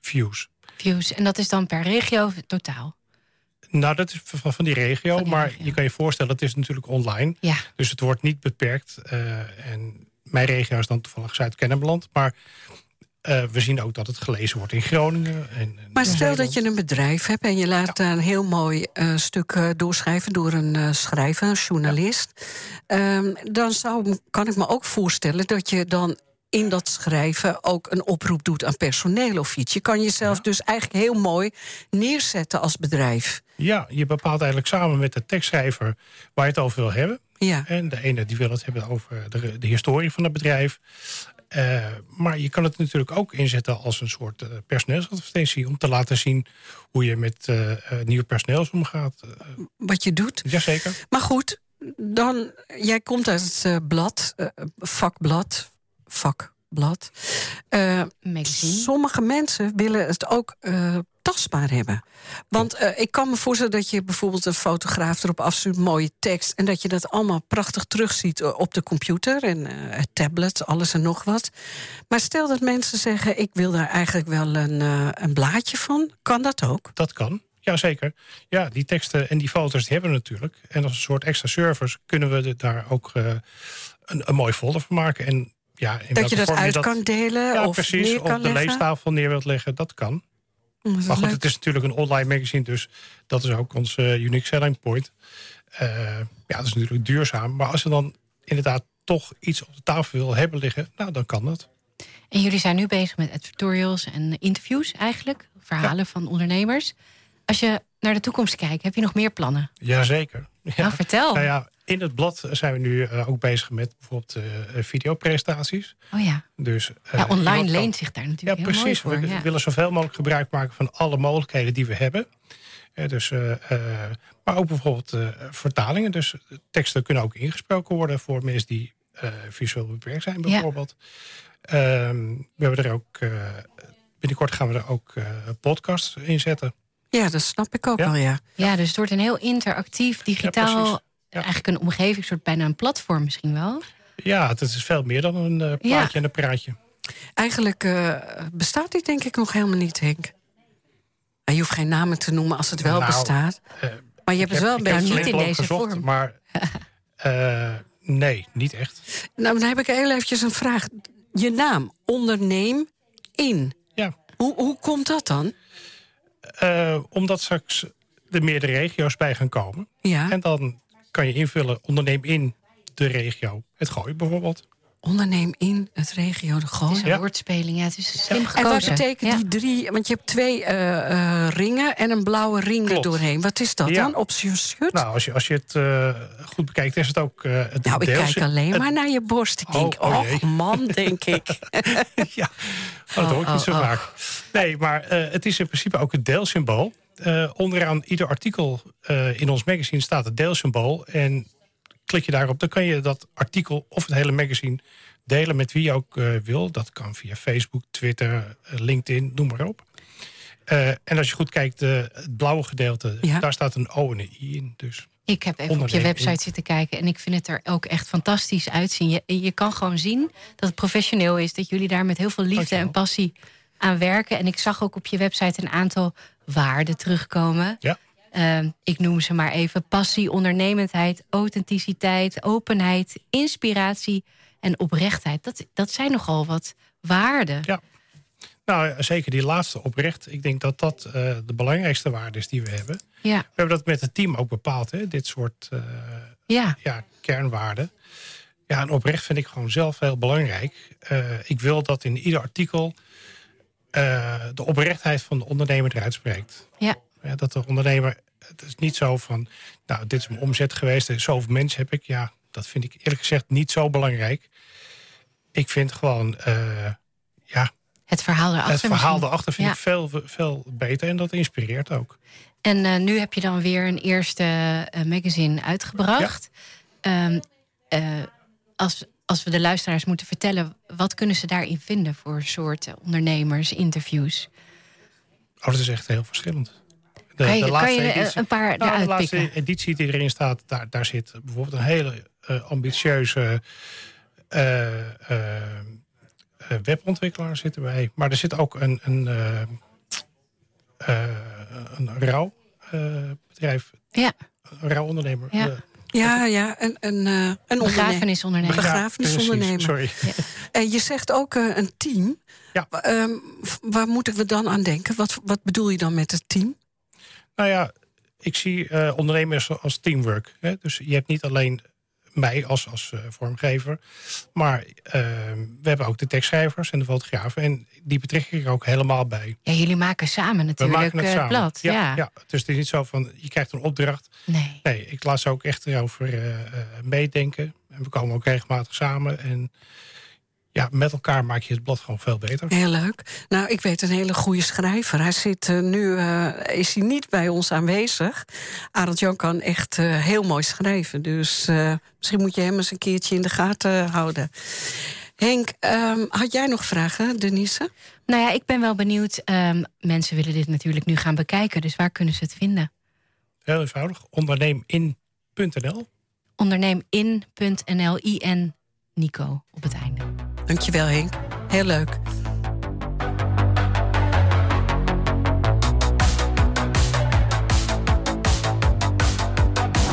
views. Views, en dat is dan per regio totaal? Nou, dat is van, van die regio, van die maar regio. Je kan je voorstellen, het is natuurlijk online. Ja. Dus het wordt niet beperkt. Uh, en mijn regio is dan toevallig Zuid-Kennemerland. Maar uh, we zien ook dat het gelezen wordt in Groningen. En, en maar stel dat je een bedrijf hebt en je laat ja. daar een heel mooi uh, stuk uh, doorschrijven... door een uh, schrijver, een journalist... Ja. Um, dan zou, kan ik me ook voorstellen dat je dan in dat schrijven... ook een oproep doet aan personeel of iets. Je kan jezelf ja. dus eigenlijk heel mooi neerzetten als bedrijf. Ja, je bepaalt eigenlijk samen met de tekstschrijver waar je het over wil hebben. Ja. En de ene die wil het hebben over de, de historie van het bedrijf. Uh, maar je kan het natuurlijk ook inzetten als een soort uh, personeelsadvertentie... om te laten zien hoe je met uh, nieuw personeel omgaat. Uh, Wat je doet. Jazeker. Maar goed... Dan, jij komt uit het uh, blad, uh, vakblad, vakblad. Uh, sommige mensen willen het ook uh, tastbaar hebben. Want uh, ik kan me voorstellen dat je bijvoorbeeld een fotograaf erop afstuurt... mooie tekst, en dat je dat allemaal prachtig terugziet op de computer... en uh, tablet, alles en nog wat. Maar stel dat mensen zeggen, ik wil daar eigenlijk wel een, uh, een blaadje van. Kan dat ook? Dat kan. Jazeker. Ja, die teksten en die foto's die hebben we natuurlijk. En als een soort extra service kunnen we daar ook uh, een, een mooi folder van maken. En, ja, in dat je dat uit dat, kan delen ja, of precies, neer kan op de leggen. Leestafel neer wilt leggen, dat kan. Dat maar goed, leuk. Het is natuurlijk een online magazine, dus dat is ook ons uh, unique selling point. Uh, ja, dat is natuurlijk duurzaam. Maar als je dan inderdaad toch iets op de tafel wil hebben liggen, nou, dan kan dat. En jullie zijn nu bezig met advertorials en interviews eigenlijk. Verhalen ja. van ondernemers. Als je naar de toekomst kijkt, heb je nog meer plannen? Jazeker. Ja. Nou, vertel. Nou ja, in het blad zijn we nu uh, ook bezig met bijvoorbeeld uh, videopresentaties. Oh ja. Dus, uh, ja online kan... leent zich daar natuurlijk ja, heel precies. mooi voor. We ja. willen zoveel mogelijk gebruik maken van alle mogelijkheden die we hebben. Uh, dus, uh, uh, maar ook bijvoorbeeld uh, vertalingen. Dus teksten kunnen ook ingesproken worden voor mensen die uh, visueel beperkt zijn bijvoorbeeld. Ja. Uh, we hebben er ook, uh, binnenkort gaan we er ook uh, podcasts in zetten. Ja, dat snap ik ook ja. wel, ja. Ja, dus het wordt een heel interactief, digitaal... Ja, ja. eigenlijk een omgeving, soort bijna een platform misschien wel. Ja, het is veel meer dan een uh, plaatje ja. en een praatje. Eigenlijk uh, bestaat dit denk ik nog helemaal niet, Henk. Je hoeft geen namen te noemen als het wel nou, bestaat. Uh, maar je hebt het wel een beetje niet in deze gezocht, vorm. Maar uh, nee, niet echt. Nou, dan heb ik heel eventjes een vraag. Je naam, onderneem in. Ja. Hoe, hoe komt dat dan? Uh, omdat straks er meerdere regio's bij gaan komen. Ja. En dan kan je invullen, onderneem in de regio. Het Gooi bijvoorbeeld. Onderneemin, het regio De Gooi. Het is een woordspeling, ja. Het is slim gekozen. En wat betekent ja. die drie? Want je hebt twee uh, uh, ringen en een blauwe ring er doorheen. Wat is dat ja. dan? Op je shirt? Nou, als je, als je het uh, goed bekijkt, is het ook... Uh, het nou, deels, ik kijk alleen het... maar naar je borst. Ik oh, denk, oh, och man, denk ik. ja, oh, dat hoor ik oh, niet zo oh, vaak. Oh. Nee, maar uh, het is in principe ook het deelsymbool. Uh, onderaan ieder artikel uh, in ons magazine staat het deelsymbool. En klik je daarop, dan kan je dat artikel of het hele magazine delen met wie je ook uh, wil. Dat kan via Facebook, Twitter, uh, LinkedIn, noem maar op. Uh, en als je goed kijkt, uh, het blauwe gedeelte, ja. daar staat een O en een I in. Dus ik heb even op je website zitten kijken en ik vind het er ook echt fantastisch uitzien. Je, je kan gewoon zien dat het professioneel is, dat jullie daar met heel veel liefde Dankjewel. en passie aan werken. En ik zag ook op je website een aantal waarden terugkomen. Ja. Uh, ik noem ze maar even: passie, ondernemendheid, authenticiteit, openheid, inspiratie en oprechtheid. Dat, dat zijn nogal wat waarden. Ja, nou zeker die laatste, oprecht. Ik denk dat dat uh, de belangrijkste waarde is die we hebben. Ja. We hebben dat met het team ook bepaald, hè? Dit soort uh, ja. Ja, kernwaarden. Ja, en oprecht vind ik gewoon zelf heel belangrijk. Uh, ik wil dat in ieder artikel uh, de oprechtheid van de ondernemer eruit spreekt. Ja. Ja, dat de ondernemer, het is niet zo van, nou, dit is mijn omzet geweest, zoveel mensen heb ik. Ja, dat vind ik eerlijk gezegd niet zo belangrijk. Ik vind gewoon, uh, ja... Het verhaal erachter. Het verhaal erachter vind ja. ik veel, veel beter en dat inspireert ook. En uh, nu heb je dan weer een eerste uh, magazine uitgebracht. Ja. Um, uh, als, als we de luisteraars moeten vertellen, wat kunnen ze daarin vinden voor soorten ondernemers, interviews? Oh, dat is echt heel verschillend. De, kan je, de laatste, kan je editie, een paar nou, de laatste editie die erin staat, daar, daar zit bijvoorbeeld een hele uh, ambitieuze uh, uh, webontwikkelaar zitten bij. Maar er zit ook een, een, uh, uh, een rouwbedrijf, uh, ja. een rouwondernemer. Ja. Uh, Ja, ja, een, een, een begrafenisondernemer. Begrafenisondernemer. Sorry. Ja. En je zegt ook uh, een team. Ja. Um, waar moeten we dan aan denken? Wat, wat bedoel je dan met het team? Nou ja, ik zie uh, ondernemers als teamwork. Hè? Dus je hebt niet alleen mij als, als uh, vormgever. Maar uh, we hebben ook de tekstschrijvers en de fotografen. En die betrek ik er ook helemaal bij. Ja, jullie maken samen natuurlijk maken het uh, samen. Plat. Ja, ja. ja, dus het is niet zo van, je krijgt een opdracht. Nee, nee ik laat ze ook echt erover uh, uh, meedenken. En we komen ook regelmatig samen. En ja, met elkaar maak je het blad gewoon veel beter. Heel leuk. Nou, ik weet een hele goede schrijver. Hij zit uh, nu, uh, is hij niet bij ons aanwezig. Arend-Jan kan echt uh, heel mooi schrijven. Dus uh, misschien moet je hem eens een keertje in de gaten houden. Henk, um, had jij nog vragen, Denise? Nou ja, ik ben wel benieuwd. Um, mensen willen dit natuurlijk nu gaan bekijken. Dus waar kunnen ze het vinden? Heel eenvoudig. Onderneemin punt n l Onderneemin punt n l I N Nico op het einde. Dankjewel Henk, heel leuk.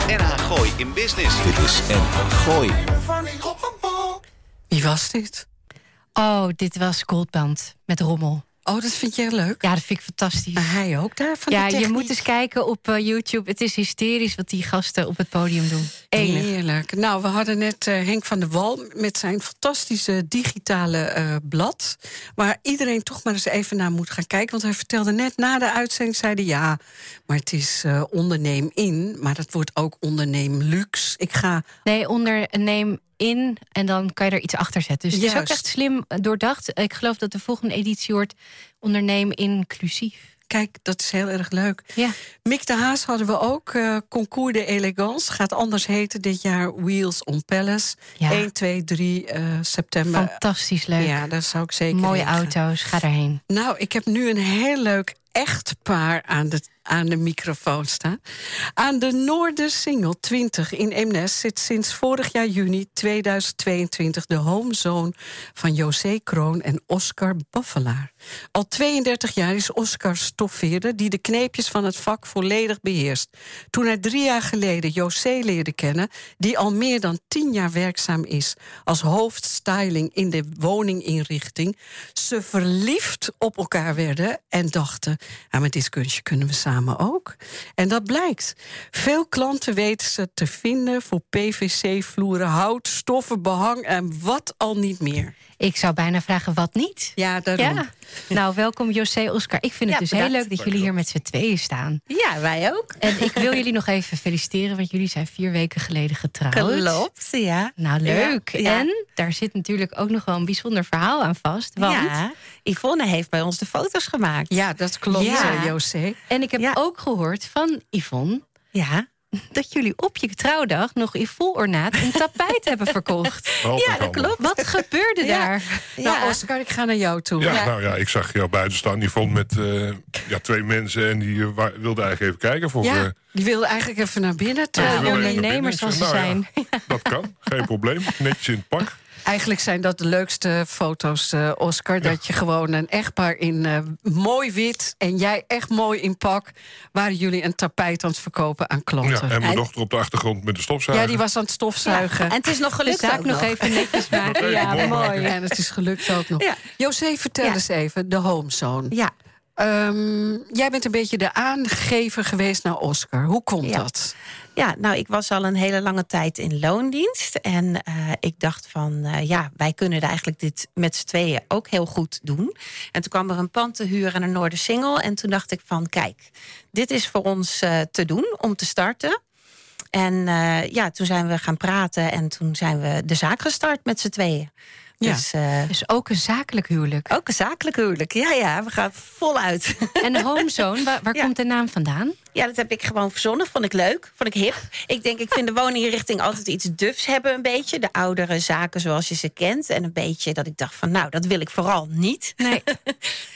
N H Gooi in Business. Dit is N H Gooi. Wie was dit? Oh, dit was Goldband met Rommel. Oh, dat vind jij leuk? Ja, dat vind ik fantastisch. Maar hij ook daar van ja, de techniek? Je moet eens kijken op uh, YouTube. Het is hysterisch wat die gasten op het podium doen. Enig. Heerlijk. Nou, we hadden net uh, Henk van der Wal met zijn fantastische digitale uh, blad. Waar iedereen toch maar eens even naar moet gaan kijken. Want hij vertelde net na de uitzending, zeiden ja, maar het is uh, Onderneemin. Maar dat wordt ook Onderneemluxe. Ik ga... Nee, Onderneem... in en dan kan je er iets achter zetten. Dus Juist. Het is ook echt slim doordacht. Ik geloof dat de volgende editie wordt Onderneem Inclusief. Kijk, dat is heel erg leuk. Ja. Mick de Haas hadden we ook. Uh, Concours d'Elegance gaat anders heten dit jaar. Wheels on Palace. Ja. één, twee, drie uh, september. Fantastisch leuk. Ja, daar zou ik zeker Mooie denken. Auto's, ga daarheen. Nou, ik heb nu een heel leuk echt paar aan de, aan de microfoon staan. Aan de Noordersingel twintig in Eemnes zit sinds vorig jaar juni tweeduizend tweeëntwintig... de Homezone van José Kroon en Oscar Baffelaar. Al tweeëndertig jaar is Oscar stoffeerder die de kneepjes van het vak volledig beheerst. Toen hij drie jaar geleden José leerde kennen, die al meer dan tien jaar werkzaam is als hoofdstyling in de woninginrichting, ze verliefd op elkaar werden en dachten, ja, met dit kunstje kunnen we samen samen ook. En dat blijkt. Veel klanten weten ze te vinden voor P V C-vloeren, hout, stoffen, behang en wat al niet meer. Ik zou bijna vragen, wat niet? Ja, daarom. Ja. Nou, welkom José, Oscar. Ik vind het ja, dus bedankt. Heel leuk dat jullie hier met z'n tweeën staan. Ja, wij ook. En ik wil jullie nog even feliciteren, want jullie zijn vier weken geleden getrouwd. Klopt, ja. Nou, leuk. Ja, ja. En daar zit natuurlijk ook nog wel een bijzonder verhaal aan vast. Want ja, Yvonne heeft bij ons de foto's gemaakt. Ja, dat klopt, ja. José. En ik heb ja. ook gehoord van Yvonne... Ja. dat jullie op je trouwdag nog in vol ornaat een tapijt hebben verkocht. Ja, dat klopt. Wat gebeurde ja. daar? Ja. Nou, Oscar, ik ga naar jou toe. Ja, ja. Nou ja, ik zag jou buiten staan. Die vond met uh, ja, twee mensen en die uh, wilde eigenlijk even kijken. Voor, ja, uh, die wilde eigenlijk even naar binnen. Terwijl ja, ondernemers zoals ze nou, zijn. Ja, dat kan, geen probleem. Netjes in het pak. Eigenlijk zijn dat de leukste foto's, uh, Oscar. Ja. Dat je gewoon een echtpaar in uh, mooi wit en jij echt mooi in pak... waren jullie een tapijt aan het verkopen aan klanten. Ja, en mijn en... dochter op de achtergrond met de stofzuiger. Ja, die was aan het stofzuigen. Ja. En het is nog gelukt. De zaak nog even netjes maken. Ja, ja, mooi. En het is gelukt ook nog. Ja. José, vertel ja. eens even, de Homezone. Ja. Um, jij bent een beetje de aangever geweest naar Oscar. Hoe komt ja. dat? Ja, nou, ik was al een hele lange tijd in loondienst. En uh, ik dacht van, uh, ja, wij kunnen eigenlijk dit met z'n tweeën ook heel goed doen. En toen kwam er een pand te huur aan de Noordersingel. En toen dacht ik van, kijk, dit is voor ons uh, te doen om te starten. En uh, ja, toen zijn we gaan praten en toen zijn we de zaak gestart met z'n tweeën. Ja. Dus, uh, dus ook een zakelijk huwelijk. Ook een zakelijk huwelijk, ja, ja, we gaan voluit. En de Homezone, waar, waar ja. komt de naam vandaan? Ja, dat heb ik gewoon verzonnen, vond ik leuk, vond ik hip. Ik denk, ik vind de woninginrichting altijd iets dufs hebben een beetje. De oudere zaken zoals je ze kent. En een beetje dat ik dacht van, nou, dat wil ik vooral niet. Nee.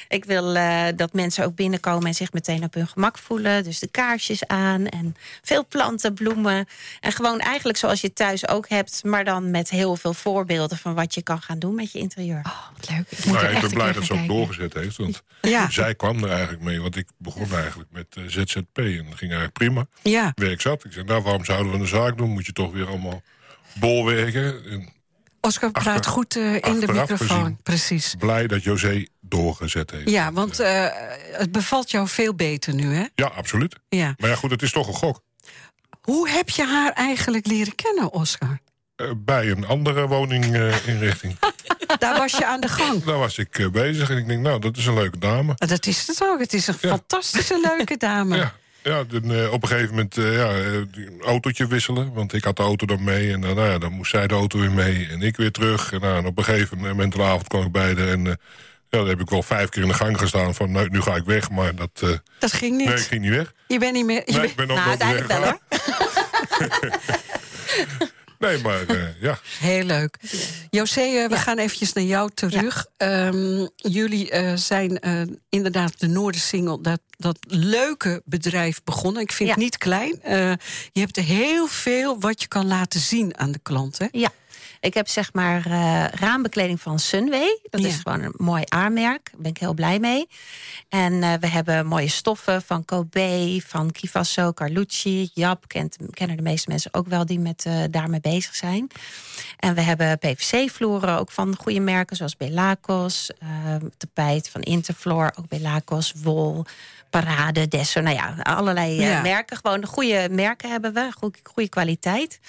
Ik wil uh, dat mensen ook binnenkomen en zich meteen op hun gemak voelen. Dus de kaarsjes aan en veel planten, bloemen. En gewoon eigenlijk zoals je thuis ook hebt. Maar dan met heel veel voorbeelden van wat je kan gaan doen met je interieur. Oh, wat leuk. Ik, nou, ik ben blij dat ze ook doorgezet heeft. Want ja. zij kwam er eigenlijk mee. Want ik begon eigenlijk met uh, Z Z P. En dat ging eigenlijk prima. Ja. Werk zat. Ik zei, nou, waarom zouden we een zaak doen? Moet je toch weer allemaal bolwerken. En Oscar achter, praat goed uh, in de microfoon. Gezien. Precies. Blij dat José doorgezet heeft. Ja, want uh, het bevalt jou veel beter nu, hè? Ja, absoluut. Ja. Maar ja, goed, het is toch een gok. Hoe heb je haar eigenlijk leren kennen, Oscar? Uh, bij een andere woninginrichting. Uh, Daar was je aan de gang. Daar was ik uh, bezig en ik denk, nou, dat is een leuke dame. Dat is het ook. Het is een ja. fantastische leuke dame. Ja. Ja, dan, uh, op een gegeven moment uh, ja, een autootje wisselen. Want ik had de auto dan mee. En dan, uh, ja, dan moest zij de auto weer mee. En ik weer terug. En, uh, en op een gegeven moment de avond kwam ik bij de... En, uh, ja, dan heb ik wel vijf keer in de gang gestaan. Van nou, nu ga ik weg. Maar dat, uh, dat ging niet. Nee, ik ging niet weg. Je bent niet meer... Je nee, ben... ik ben ook nou, uiteindelijk wel, hoor. Nee, maar uh, ja. Heel leuk. José, uh, we ja. gaan eventjes naar jou terug. Ja. Um, jullie uh, zijn uh, inderdaad de Noordersingel, dat, dat leuke bedrijf begonnen. Ik vind ja. het niet klein. Uh, je hebt heel veel wat je kan laten zien aan de klanten. Ja. Ik heb zeg maar uh, raambekleding van Sunway. Dat ja. is gewoon een mooi A-merk. Daar ben ik heel blij mee. En uh, we hebben mooie stoffen van Kobe, van Kivasso, Carlucci, Jap. Kent, kennen de meeste mensen ook wel die met, uh, daarmee bezig zijn. En we hebben P V C-vloeren ook van goede merken zoals Belacos. Uh, tapijt van Interfloor, ook Belacos, Wol, Parade, Desso. Nou ja, allerlei uh, ja. merken. Gewoon de goede merken hebben we. Goede, goede kwaliteit.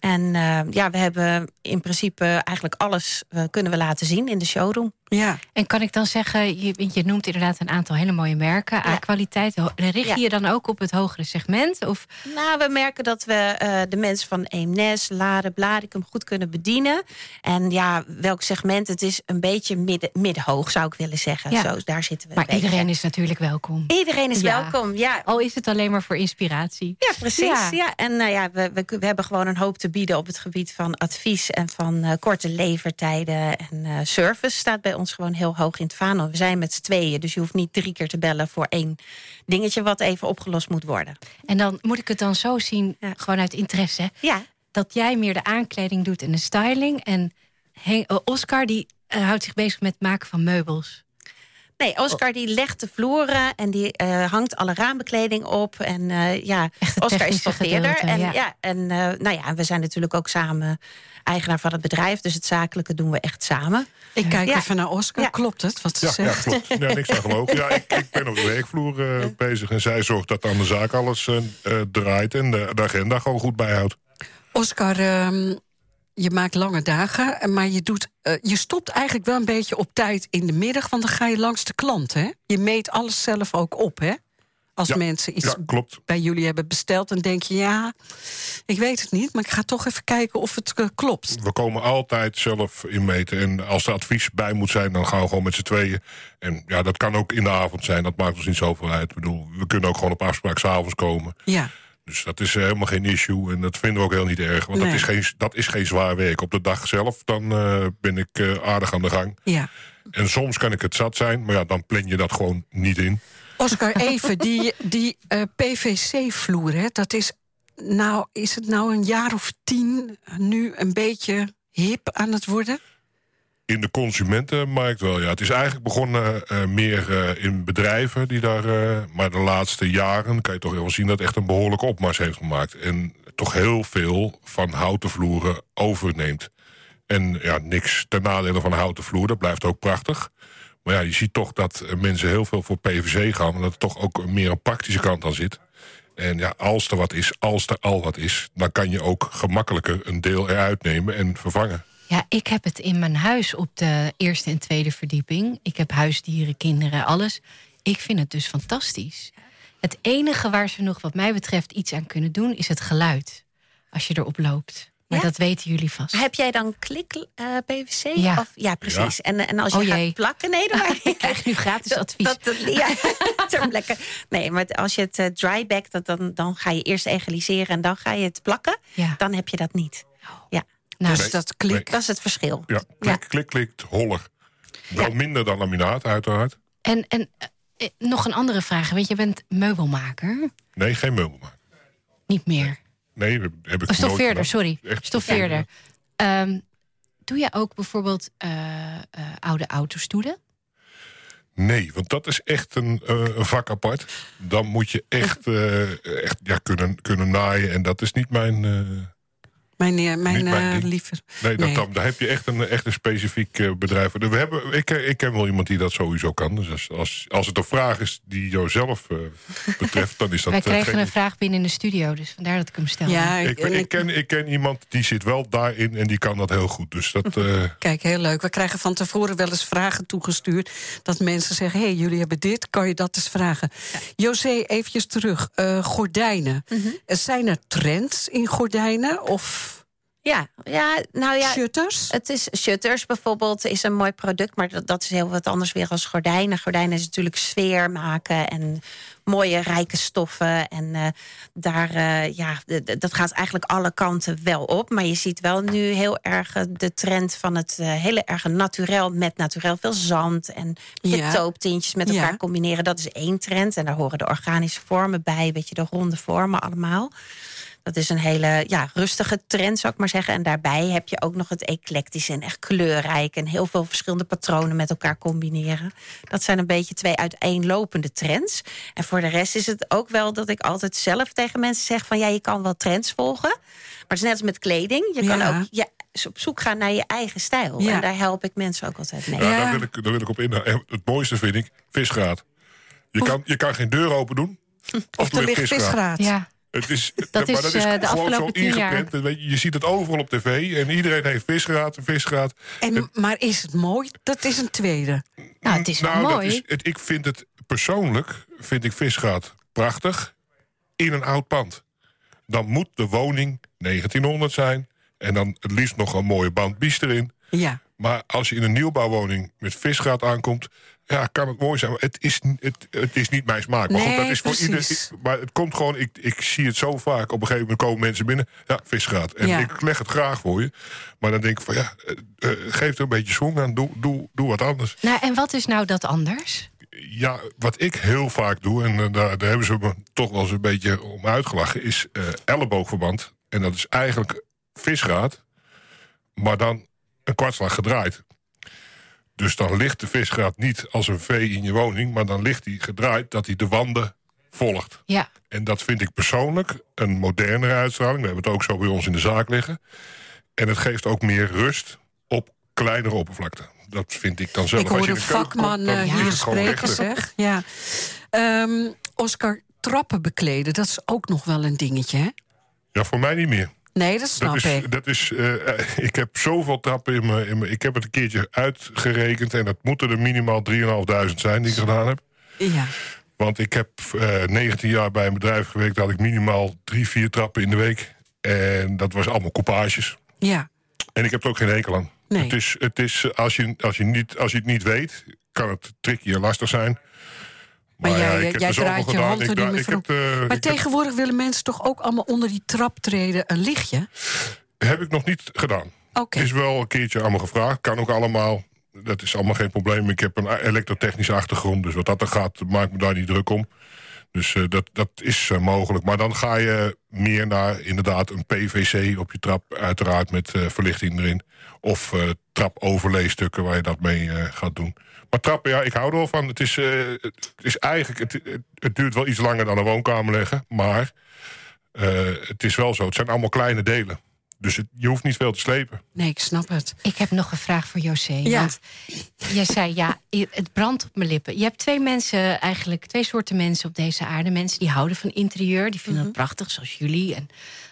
En uh, ja, we hebben in principe eigenlijk alles uh, kunnen we laten zien in de showroom. Ja. En kan ik dan zeggen, je, je noemt inderdaad een aantal hele mooie merken. Ja. A-kwaliteit, richt je ja. je dan ook op het hogere segment? Of? Nou, we merken dat we uh, de mensen van Eemnes, Laren, Blaricum goed kunnen bedienen. En ja, welk segment? Het is een beetje midden, middenhoog, zou ik willen zeggen. Ja. Zo, daar zitten we. Maar een iedereen beetje. Is natuurlijk welkom. Iedereen is ja. welkom, ja. Al is het alleen maar voor inspiratie. Ja, precies. Ja. Ja. En nou ja, we, we, we hebben gewoon een hoop te bieden op het gebied van advies en van uh, korte levertijden. En uh, service staat bij ons. ons gewoon heel hoog in het vaandel. We zijn met z'n tweeën, dus je hoeft niet drie keer te bellen voor één dingetje wat even opgelost moet worden. En dan moet ik het dan zo zien, ja. gewoon uit interesse, ja. dat jij meer de aankleding doet en de styling. En Oscar die uh, houdt zich bezig met het maken van meubels. Nee, Oscar oh. die legt de vloeren en die uh, hangt alle raambekleding op. En uh, ja, Oscar is toch verder. En, ja. Ja, en uh, nou ja, we zijn natuurlijk ook samen eigenaar van het bedrijf. Dus het zakelijke doen we echt samen. Ik kijk ja. even naar Oscar. Ja. Klopt het wat ze ja, zegt? Ja, klopt. Ja, niks aan geloven. Ja, ik, ik ben op de werkvloer uh, bezig. En zij zorgt dat aan de zaak alles uh, uh, draait en de, de agenda gewoon goed bijhoudt. Oscar, um, je maakt lange dagen, maar je, doet, uh, je stopt eigenlijk wel een beetje op tijd in de middag, want dan ga je langs de klant, hè? Je meet alles zelf ook op, hè? Als ja, mensen iets ja, klopt. bij jullie hebben besteld, dan denk je, ja, ik weet het niet, maar ik ga toch even kijken of het uh, klopt. We komen altijd zelf inmeten en als er advies bij moet zijn, dan gaan we gewoon met z'n tweeën. En ja, dat kan ook in de avond zijn, dat maakt ons niet zoveel uit. Ik bedoel, we kunnen ook gewoon op afspraak 's avonds komen. Ja. Dus dat is helemaal geen issue en dat vinden we ook heel niet erg. Want nee. dat, is geen, dat is geen zwaar werk. Op de dag zelf dan uh, ben ik uh, aardig aan de gang. Ja. En soms kan ik het zat zijn, maar ja, dan plan je dat gewoon niet in. Oscar, even, die, die uh, P V C-vloer, hè, dat is, nou, is het nou een jaar of tien nu een beetje hip aan het worden? In de consumentenmarkt wel, ja. Het is eigenlijk begonnen uh, meer uh, in bedrijven die daar... Uh, maar de laatste jaren kan je toch wel zien dat het echt een behoorlijke opmars heeft gemaakt. En toch heel veel van houten vloeren overneemt. En ja, niks ten nadele van houten vloer, dat blijft ook prachtig. Maar ja, je ziet toch dat mensen heel veel voor P V C gaan... en dat er toch ook meer een praktische kant aan zit. En ja, als er wat is, als er al wat is... dan kan je ook gemakkelijker een deel eruit nemen en vervangen. Ja, ik heb het in mijn huis op de eerste en tweede verdieping. Ik heb huisdieren, kinderen, alles. Ik vind het dus fantastisch. Het enige waar ze nog wat mij betreft iets aan kunnen doen... is het geluid, als je erop loopt. Maar ja? dat weten jullie vast. Heb jij dan klik uh, P V C? Ja, of, ja precies. Ja. En, en als je oh, gaat jee. plakken... Nee, dan ik krijg nu gratis advies. Dat, dat, ja, ter plekke. Nee, maar als je het uh, dryback, dat, dan, dan ga je eerst egaliseren... en dan ga je het plakken. Ja. Dan heb je dat niet. Ja. Nou, nee, dus dat klik, nee. dat is het verschil. Ja, klik, ja. klik, klikt, holler. Wel ja. minder dan laminaat, uiteraard. En, en uh, eh, nog een andere vraag. Weet je, je bent meubelmaker. Nee, geen meubelmaker. Niet meer? Nee, nee heb ik oh, stoffeerder, nooit sorry. Echt stoffeerder. Ja. Um, doe jij ook bijvoorbeeld uh, uh, oude autostoelen? Nee, want dat is echt een, uh, een vak apart. Dan moet je echt, uh, echt ja, kunnen, kunnen naaien. En dat is niet mijn... Uh, Mijn, mijn, mijn uh, liever. Nee, dat, nee. Dan, daar heb je echt een, echt een specifiek uh, bedrijf. We hebben, ik, ik ken wel iemand die dat sowieso kan. Dus als, als, als het een vraag is die jouzelf uh, betreft, dan is dat... Wij kregen geen... een vraag binnen in de studio, dus vandaar dat ik hem stel. Ja, ik, ik, ik, ik, ken, ik ken iemand die zit wel daarin en die kan dat heel goed. Dus dat, uh... Kijk, heel leuk. We krijgen van tevoren wel eens vragen toegestuurd. Dat mensen zeggen, hé, hey, jullie hebben dit, kan je dat eens vragen? Ja. José, eventjes terug. Uh, gordijnen. Mm-hmm. Zijn er trends in gordijnen of... Ja, ja, nou ja, shutters? Het is, shutters bijvoorbeeld is een mooi product... maar dat, dat is heel wat anders weer als gordijnen. Gordijnen is natuurlijk sfeer maken en mooie, rijke stoffen. En uh, daar, uh, ja, d- d- dat gaat eigenlijk alle kanten wel op. Maar je ziet wel nu heel erg de trend van het uh, hele erg naturel met naturel. Veel zand en ja. tooptintjes met elkaar ja. combineren. Dat is één trend. En daar horen de organische vormen bij, een beetje de ronde vormen allemaal. Dat is een hele ja, rustige trend, zou ik maar zeggen. En daarbij heb je ook nog het eclectische en echt kleurrijk... en heel veel verschillende patronen met elkaar combineren. Dat zijn een beetje twee uiteenlopende trends. En voor de rest is het ook wel dat ik altijd zelf tegen mensen zeg... van ja, je kan wel trends volgen. Maar het is net als met kleding. Je ja. kan ook ja, op zoek gaan naar je eigen stijl. Ja. En daar help ik mensen ook altijd mee. Ja, ja. Daar, wil ik, daar wil ik op in. Het mooiste vind ik visgraat. Je, kan, je kan geen deur open doen. Of, of er ligt visgraat. Ja. Het is, dat is, maar dat is uh, de gewoon zo ingeprent. Je, je ziet het overal op tv en iedereen heeft visgraat, visgraat. En, en, maar is het mooi? Dat is een tweede. Nou, het is nou, mooi. Is, het, ik vind het persoonlijk, vind ik visgraat prachtig in een oud pand. Dan moet de woning negentienhonderd zijn en dan het liefst nog een mooie bandbies erin. Ja. Maar als je in een nieuwbouwwoning met visgraat aankomt... ja, kan het mooi zijn, maar het is, het, het is niet mijn smaak. Maar nee, goed, dat is voor ieder, maar het komt gewoon, ik, ik zie het zo vaak. Op een gegeven moment komen mensen binnen, ja, visgraat. En ja. ik leg het graag voor je. Maar dan denk ik van, ja, uh, geef er een beetje swing aan. Doe, doe, doe wat anders. Nou, en wat is nou dat anders? Ja, wat ik heel vaak doe, en uh, daar, daar hebben ze me toch wel eens een beetje om uitgelachen... is uh, elleboogverband. En dat is eigenlijk visgraat, maar dan... een kwartslag gedraaid. Dus dan ligt de visgraat niet als een vee in je woning, maar dan ligt hij gedraaid dat hij de wanden volgt. Ja. En dat vind ik persoonlijk een modernere uitstraling. We hebben het ook zo bij ons in de zaak liggen. En het geeft ook meer rust op kleinere oppervlakten. Dat vind ik dan zelf. Ik hoor een vakman hier spreken, zeg. Ja. Um, Oscar, trappen bekleden, dat is ook nog wel een dingetje, hè? Ja, voor mij niet meer. Nee, dat snap dat is, ik. Dat is, uh, ik heb zoveel trappen in me, in me... Ik heb het een keertje uitgerekend en dat moeten er minimaal drieduizend vijfhonderd zijn die ik gedaan heb. Ja. Want ik heb uh, negentien jaar bij een bedrijf gewerkt, daar had ik minimaal drie, vier trappen in de week. En dat was allemaal coupages. Ja. En ik heb er ook geen hekel aan. Nee. Het is, het is, als je, als je niet, als je het niet weet, kan het tricky en lastig zijn. Maar, maar jij, ja, ik heb jij draait je hand er niet meer van. Uh, maar tegenwoordig heb... willen mensen toch ook allemaal onder die trap treden een lichtje? Heb ik nog niet gedaan. Okay. Is wel een keertje allemaal gevraagd. Kan ook allemaal. Dat is allemaal geen probleem. Ik heb een elektrotechnische achtergrond. Dus wat dat er gaat, maakt me daar niet druk om. Dus uh, dat, dat is uh, mogelijk. Maar dan ga je meer naar inderdaad een P V C op je trap. Uiteraard met uh, verlichting erin. Of uh, trapoverleestukken waar je dat mee uh, gaat doen. Maar trappen, ja, ik hou er wel van. Het is, uh, het is eigenlijk, het, het duurt wel iets langer dan een woonkamer leggen. Maar uh, het is wel zo. Het zijn allemaal kleine delen. Dus het, je hoeft niet veel te slepen. Nee, ik snap het. Ik heb nog een vraag voor José. Ja. Want jij zei, ja, het brandt op mijn lippen. Je hebt twee mensen eigenlijk, twee soorten mensen op deze aarde. Mensen die houden van interieur, die vinden mm-hmm. dat prachtig, zoals jullie. En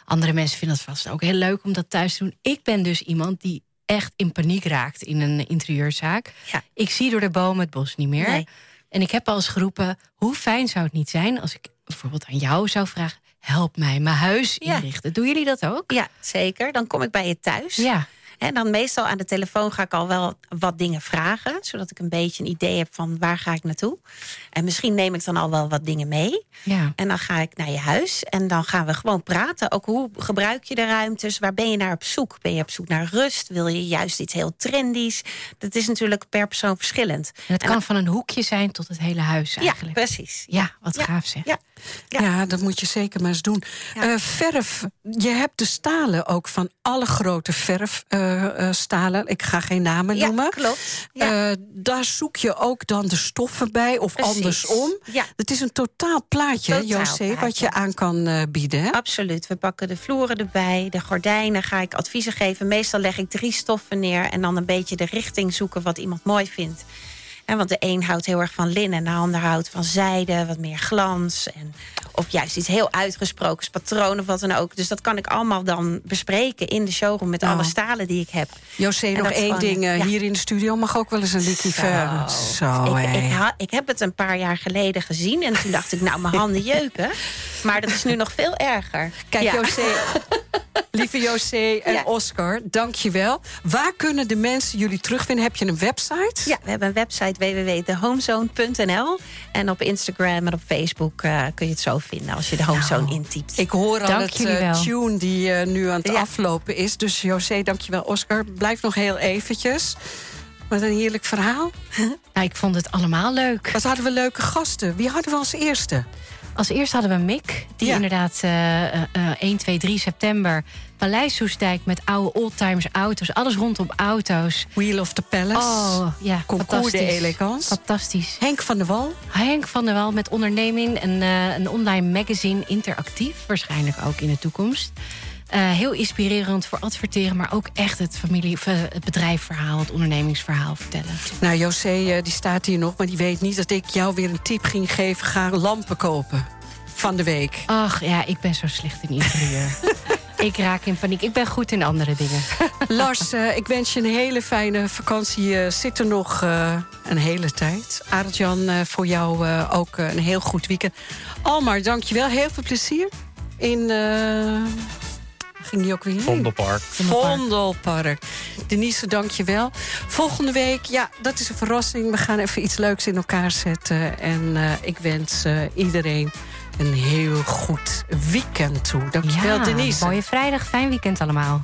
andere mensen vinden het vast ook heel leuk om dat thuis te doen. Ik ben dus iemand die echt in paniek raakt in een interieurzaak. Ja. Ik zie door de bomen het bos niet meer. Nee. En ik heb al eens geroepen, hoe fijn zou het niet zijn als ik bijvoorbeeld aan jou zou vragen, help mij mijn huis inrichten. Ja. Doen jullie dat ook? Ja, zeker. Dan kom ik bij je thuis. Ja. En dan meestal aan de telefoon ga ik al wel wat dingen vragen, zodat ik een beetje een idee heb van waar ga ik naartoe. En misschien neem ik dan al wel wat dingen mee. Ja. En dan ga ik naar je huis en dan gaan we gewoon praten. Ook hoe gebruik je de ruimtes? Waar ben je naar op zoek? Ben je op zoek naar rust? Wil je juist iets heel trendies? Dat is natuurlijk per persoon verschillend. En het kan en dan van een hoekje zijn tot het hele huis eigenlijk. Ja, precies. Ja, wat ja. gaaf zeg. Ja. Ja. ja, dat moet je zeker maar eens doen. Ja. Uh, verf, je hebt de stalen ook van alle grote verf. Uh, Uh, stalen, ik ga geen namen ja, noemen. Klopt. Ja. Uh, daar zoek je ook dan de stoffen bij of precies. andersom. Ja. Het is een totaal plaatje, totaal José, plaatje. Wat je aan kan uh, bieden. Hè? Absoluut. We pakken de vloeren erbij, de gordijnen ga ik adviezen geven. Meestal leg ik drie stoffen neer en dan een beetje de richting zoeken wat iemand mooi vindt. En want de een houdt heel erg van linnen, de ander houdt van zijde, wat meer glans. En, of juist iets heel uitgesprokens, patroon of wat dan ook. Dus dat kan ik allemaal dan bespreken in de showroom met oh. alle stalen die ik heb. José, nog één van, ding. Ja. Hier in de studio mag ook wel eens een likkie verven. Zo, zo ik, ik, ha, ik heb het een paar jaar geleden gezien en toen dacht ik, nou, mijn handen jeuken. Maar dat is nu nog veel erger. Kijk, ja. José, lieve José en ja. Oscar, dank je wel. Waar kunnen de mensen jullie terugvinden? Heb je een website? Ja, we hebben een website. w w w punt the homezone punt n l. En op Instagram en op Facebook uh, kun je het zo vinden als je de Homezone nou, intypt. Ik hoor al het uh, tune die uh, nu aan het ja. aflopen is. Dus José, dankjewel. Oscar, blijf nog heel eventjes. Wat een heerlijk verhaal. Nou, ik vond het allemaal leuk. Wat hadden we leuke gasten. Wie hadden we als eerste? Als eerste hadden we Mick, die ja. inderdaad uh, uh, één, twee, drie september... Paleis Soestdijk met oude oldtimers auto's. Alles rondom auto's. Wheels at the Palace. Oh, ja, Concours d'Elegance. Fantastisch. Henk van der Wal. Henk van der Wal met Onderneemin. Een, uh, een online magazine, interactief. Waarschijnlijk ook in de toekomst. Uh, heel inspirerend voor adverteren, maar ook echt het, familie, het bedrijfverhaal, het ondernemingsverhaal vertellen. Nou, José, uh, die staat hier nog, maar die weet niet dat ik jou weer een tip ging geven. Ga lampen kopen van de week. Ach ja, ik ben zo slecht in interieur. Ik raak in paniek. Ik ben goed in andere dingen. Lars, uh, ik wens je een hele fijne vakantie. Je zit er nog uh, een hele tijd. Arend-Jan, uh, voor jou uh, ook uh, een heel goed weekend. Almar, dank je wel. Heel veel plezier in... Uh... Ging die ook weer heen? Vondelpark. Vondelpark. Denise, dank je wel. Volgende week, ja, dat is een verrassing. We gaan even iets leuks in elkaar zetten. En uh, ik wens uh, iedereen een heel goed weekend toe. Dank je wel, ja, Denise. Mooie vrijdag, fijn weekend allemaal.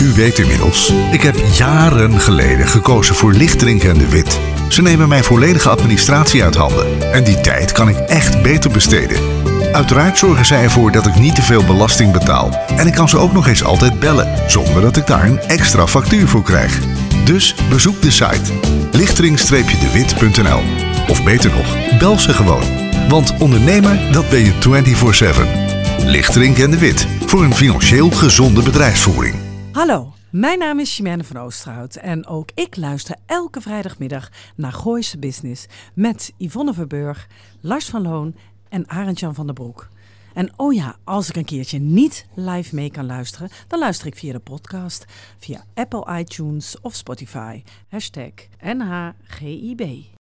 U weet inmiddels, ik heb jaren geleden gekozen voor Lichtdrink en de Wit. Ze nemen mijn volledige administratie uit handen. En die tijd kan ik echt beter besteden. Uiteraard zorgen zij ervoor dat ik niet te veel belasting betaal. En ik kan ze ook nog eens altijd bellen, zonder dat ik daar een extra factuur voor krijg. Dus bezoek de site lichtering de wit punt n l. Of beter nog, bel ze gewoon. Want ondernemer, dat ben je vierentwintig zeven. Lichtering en de Wit, voor een financieel gezonde bedrijfsvoering. Hallo, mijn naam is Chimène van Oosterhout en ook ik luister elke vrijdagmiddag naar Gooise Business met Yvonne Verburg, Lars van Loon en Arend-Jan van der Broek. En oh ja, als ik een keertje niet live mee kan luisteren, dan luister ik via de podcast, via Apple iTunes of Spotify. Hashtag N H G I B.